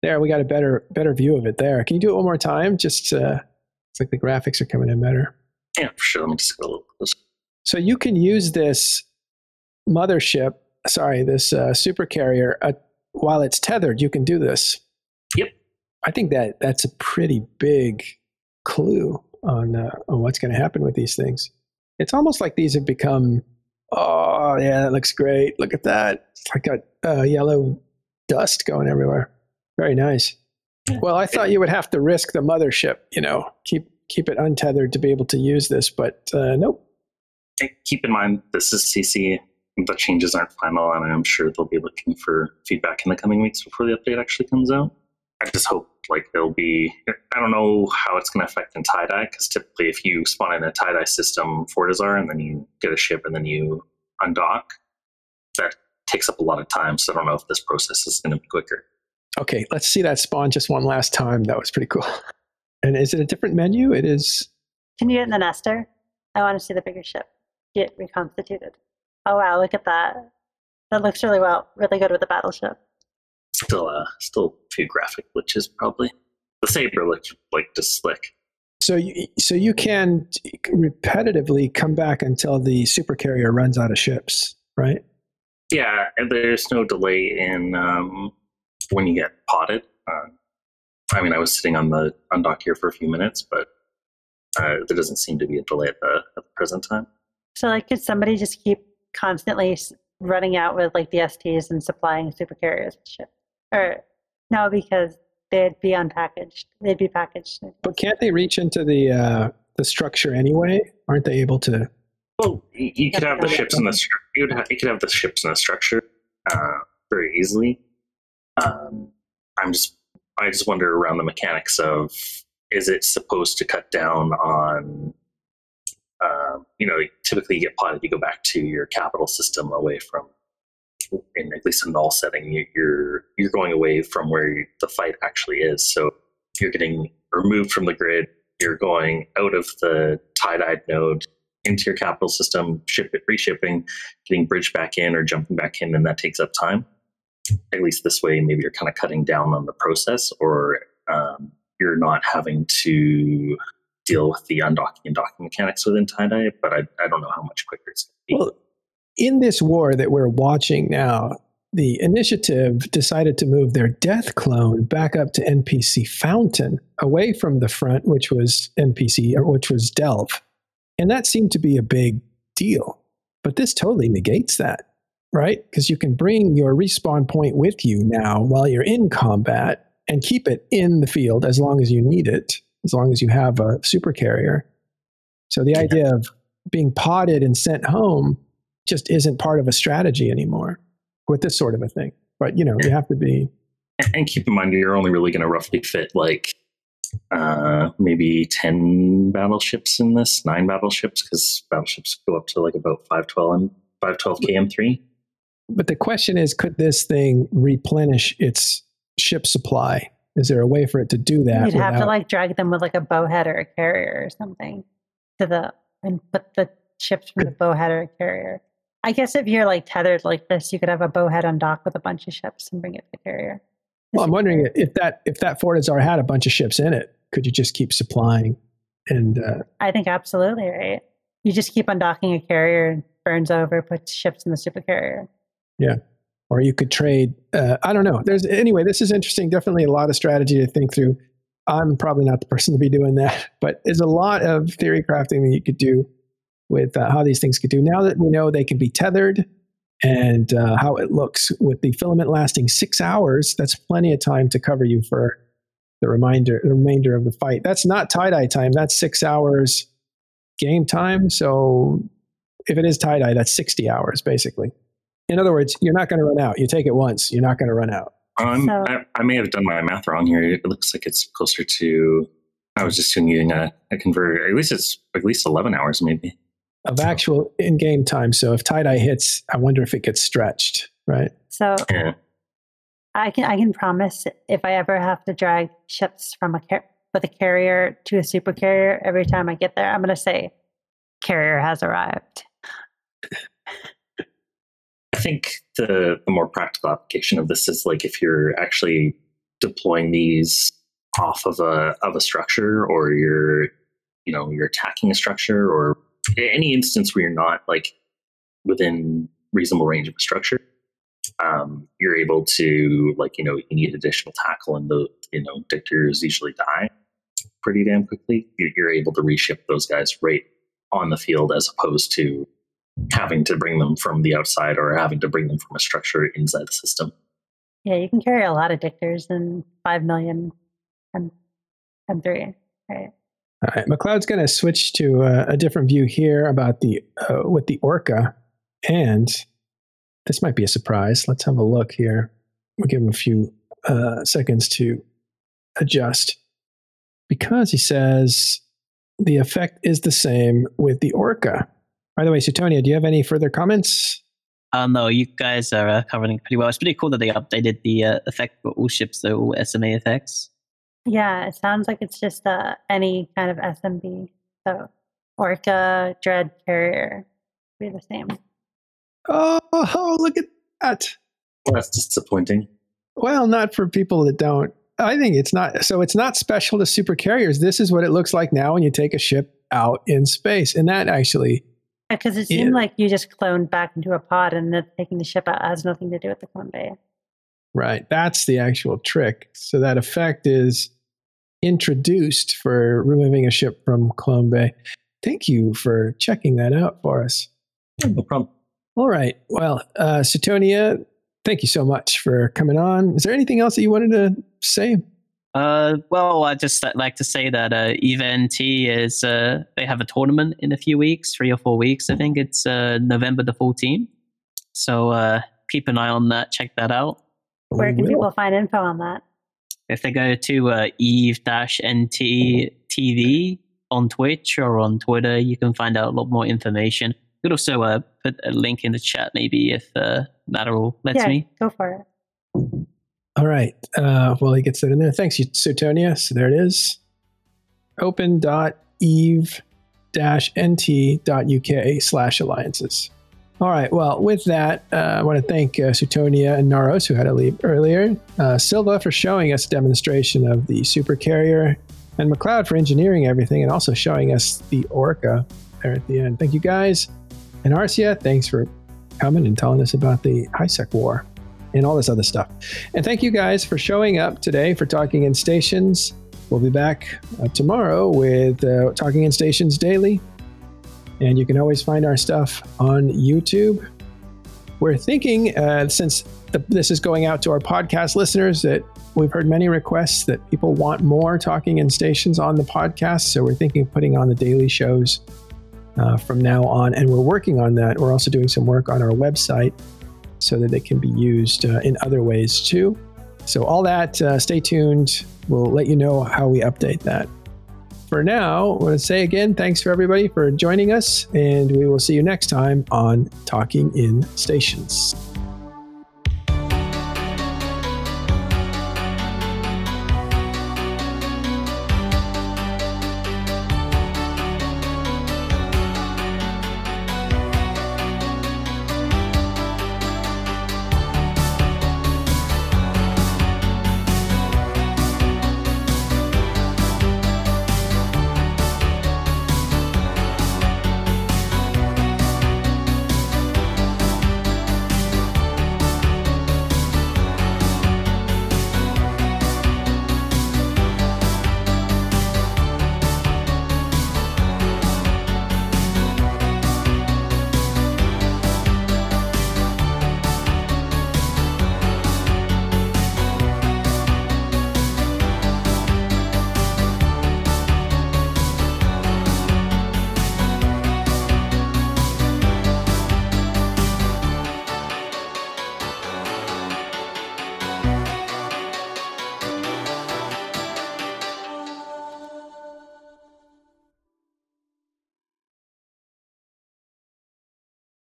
there, we got a better better view of it. There, can you do it one more time? Just uh, it's like the graphics are coming in better. Yeah, for sure. Let me just go a little closer. So you can use this mothership. Sorry, this uh, supercarrier, uh, while it's tethered, you can do this. Yep. I think that that's a pretty big clue on, uh, on what's going to happen with these things. It's almost like these have become, oh, yeah, that looks great. Look at that. It's like a uh, yellow dust going everywhere. Very nice. Well, I thought you would have to risk the mothership, you know, keep keep it untethered to be able to use this, but uh, nope. Keep in mind, this is C C. The changes aren't final, and I'm sure they'll be looking for feedback in the coming weeks before the update actually comes out. I just hope, like, it'll be... I don't know how it's going to affect in tie-dye, because typically if you spawn in a tie-dye system, Fortizar, and then you get a ship, and then you undock, that takes up a lot of time, so I don't know if this process is going to be quicker. Okay, let's see that spawn just one last time. That was pretty cool. And is it a different menu? It is... Can you get in the nester? I want to see the bigger ship get reconstituted. Oh, wow, look at that. That looks really well, really good with the battleship. Still uh, still a few graphic glitches, probably. The Saber looks like just slick. So you, so you can repetitively come back until the supercarrier runs out of ships, right? Yeah, and there's no delay in um, when you get potted. Uh, I mean, I was sitting on the undock here for a few minutes, but uh, there doesn't seem to be a delay at the, at the present time. So, like, could somebody just keep constantly running out with like the S Ts and supplying supercarriers with ships? Or no, because they'd be unpackaged. They'd be packaged. But can't they reach into the uh, the structure anyway? Aren't they able to? Well, you, you could have the ships in the stru- you'd have, you could have the ships in the structure uh, very easily. Um, I'm just I just wonder around the mechanics of, is it supposed to cut down on? Um, you know, typically you get potted, you go back to your capital system away from, in at least a null setting, you, you're you're going away from where the fight actually is. So you're getting removed from the grid, you're going out of the tie-dyed node, into your capital system, ship it, reshipping, getting bridge back in or jumping back in, and that takes up time. At least this way, maybe you're kind of cutting down on the process, or um, you're not having to deal with the undocking and docking mechanics within tie-dye, but I, I don't know how much quicker it's going to be. Well, in this war that we're watching now, the Initiative decided to move their death clone back up to N P C Fountain, away from the front, which was N P C, or which was Delve. And that seemed to be a big deal. But this totally negates that, right? Because you can bring your respawn point with you now while you're in combat and keep it in the field as long as you need it, as long as you have a supercarrier. So the idea of being potted and sent home just isn't part of a strategy anymore with this sort of a thing. But, you know, you have to be... And keep in mind, you're only really going to roughly fit, like, uh, maybe ten battleships in this, nine battleships, because battleships go up to, like, about five twelve K M three. But the question is, could this thing replenish its ship supply? Is there a way for it to do that? You'd without... have to, like, drag them with, like, a bowhead or a carrier or something to the... and put the ships from the bowhead or a carrier. I guess if you're like tethered like this, you could have a bowhead on dock with a bunch of ships and bring it to the carrier. Well, I'm wondering if that if that Fortizar had a bunch of ships in it, could you just keep supplying? And uh, I think absolutely right. You just keep undocking a carrier and burns over, puts ships in the supercarrier. Yeah, or you could trade. Uh, I don't know. There's anyway. This is interesting. Definitely a lot of strategy to think through. I'm probably not the person to be doing that, but there's a lot of theory crafting that you could do with uh, how these things could do. Now that we know they can be tethered and uh, how it looks with the filament lasting six hours, that's plenty of time to cover you for the reminder, the remainder of the fight. That's not tie-dye time. That's six hours game time. So if it is tie-dye, that's sixty hours, basically. In other words, you're not going to run out. You take it once. You're not going to run out. Um, so, I, I may have done my math wrong here. It looks like it's closer to, I was just doing a, a converter. At least it's at least eleven hours, maybe, of actual in-game time. So if tie-dye hits, I wonder if it gets stretched, right? So yeah. I can I can promise if I ever have to drag ships from a car- with a carrier to a supercarrier, every time I get there, I'm going to say, carrier has arrived. I think the, the more practical application of this is like if you're actually deploying these off of a of a structure, or you're, you know, you're attacking a structure, or any instance where you're not like within reasonable range of a structure, um, you're able to, like, you know, you need additional tackle, and the, you know, dictators usually die pretty damn quickly. You're, you're able to reship those guys right on the field, as opposed to having to bring them from the outside or having to bring them from a structure inside the system. Yeah, you can carry a lot of dictators in five million and and three, right? All right, McLeod's going to switch to uh, a different view here about the uh, with the Orca, and this might be a surprise. Let's have a look here. We'll give him a few uh, seconds to adjust, because he says the effect is the same with the Orca. By the way, Suetonia, do you have any further comments? Uh, no, you guys are uh, covering it pretty well. It's pretty cool that they updated the uh, effect for all ships, so all S M A effects. Yeah, it sounds like it's just uh, any kind of S M B. So Orca, Dread, Carrier be the same. Oh, oh, look at that. Well, that's disappointing. Well, not for people that don't. I think it's not. So it's not special to supercarriers. This is what it looks like now when you take a ship out in space. And that actually... Because yeah, it seemed yeah. like you just cloned back into a pod, and that taking the ship out has nothing to do with the clone bay. Right. That's the actual trick. So that effect is introduced for removing a ship from Clone Bay. Thank you for checking that out for us. No problem. All right. Well, uh, Suetonia, thank you so much for coming on. Is there anything else that you wanted to say? Uh, well, I just like to say that uh, EVE N T is uh, they have a tournament in a few weeks, three or four weeks. I think it's uh, November the fourteenth. So uh, keep an eye on that. Check that out. Where can people find info on that? If they go to uh, E V E N T T V on Twitch or on Twitter, you can find out a lot more information. You could also uh, put a link in the chat, maybe, if uh, Naros lets yeah, me. Yeah, go for it. All right. Uh, well, he gets that in there. Thanks, Suetonia. So there it is. Open dot eve test dash n t dot u k slash alliances. All right, well, with that, uh, I want to thank uh, Suetonia and Naros, who had to leave earlier, uh, Silva for showing us a demonstration of the supercarrier, and McLeod for engineering everything and also showing us the Orca there at the end. Thank you, guys. And Arsia, thanks for coming and telling us about the HiSec war and all this other stuff. And thank you guys for showing up today for Talking In Stations. We'll be back uh, tomorrow with uh, Talking In Stations Daily. And you can always find our stuff on YouTube. We're thinking, uh, since the, this is going out to our podcast listeners, that we've heard many requests that people want more Talking In Stations on the podcast. So we're thinking of putting on the daily shows uh, from now on. And we're working on that. We're also doing some work on our website so that it can be used uh, in other ways too. So all that, uh, stay tuned. We'll let you know how we update that. For now, I want to say again, thanks for everybody for joining us, and we will see you next time on Talking In Stations.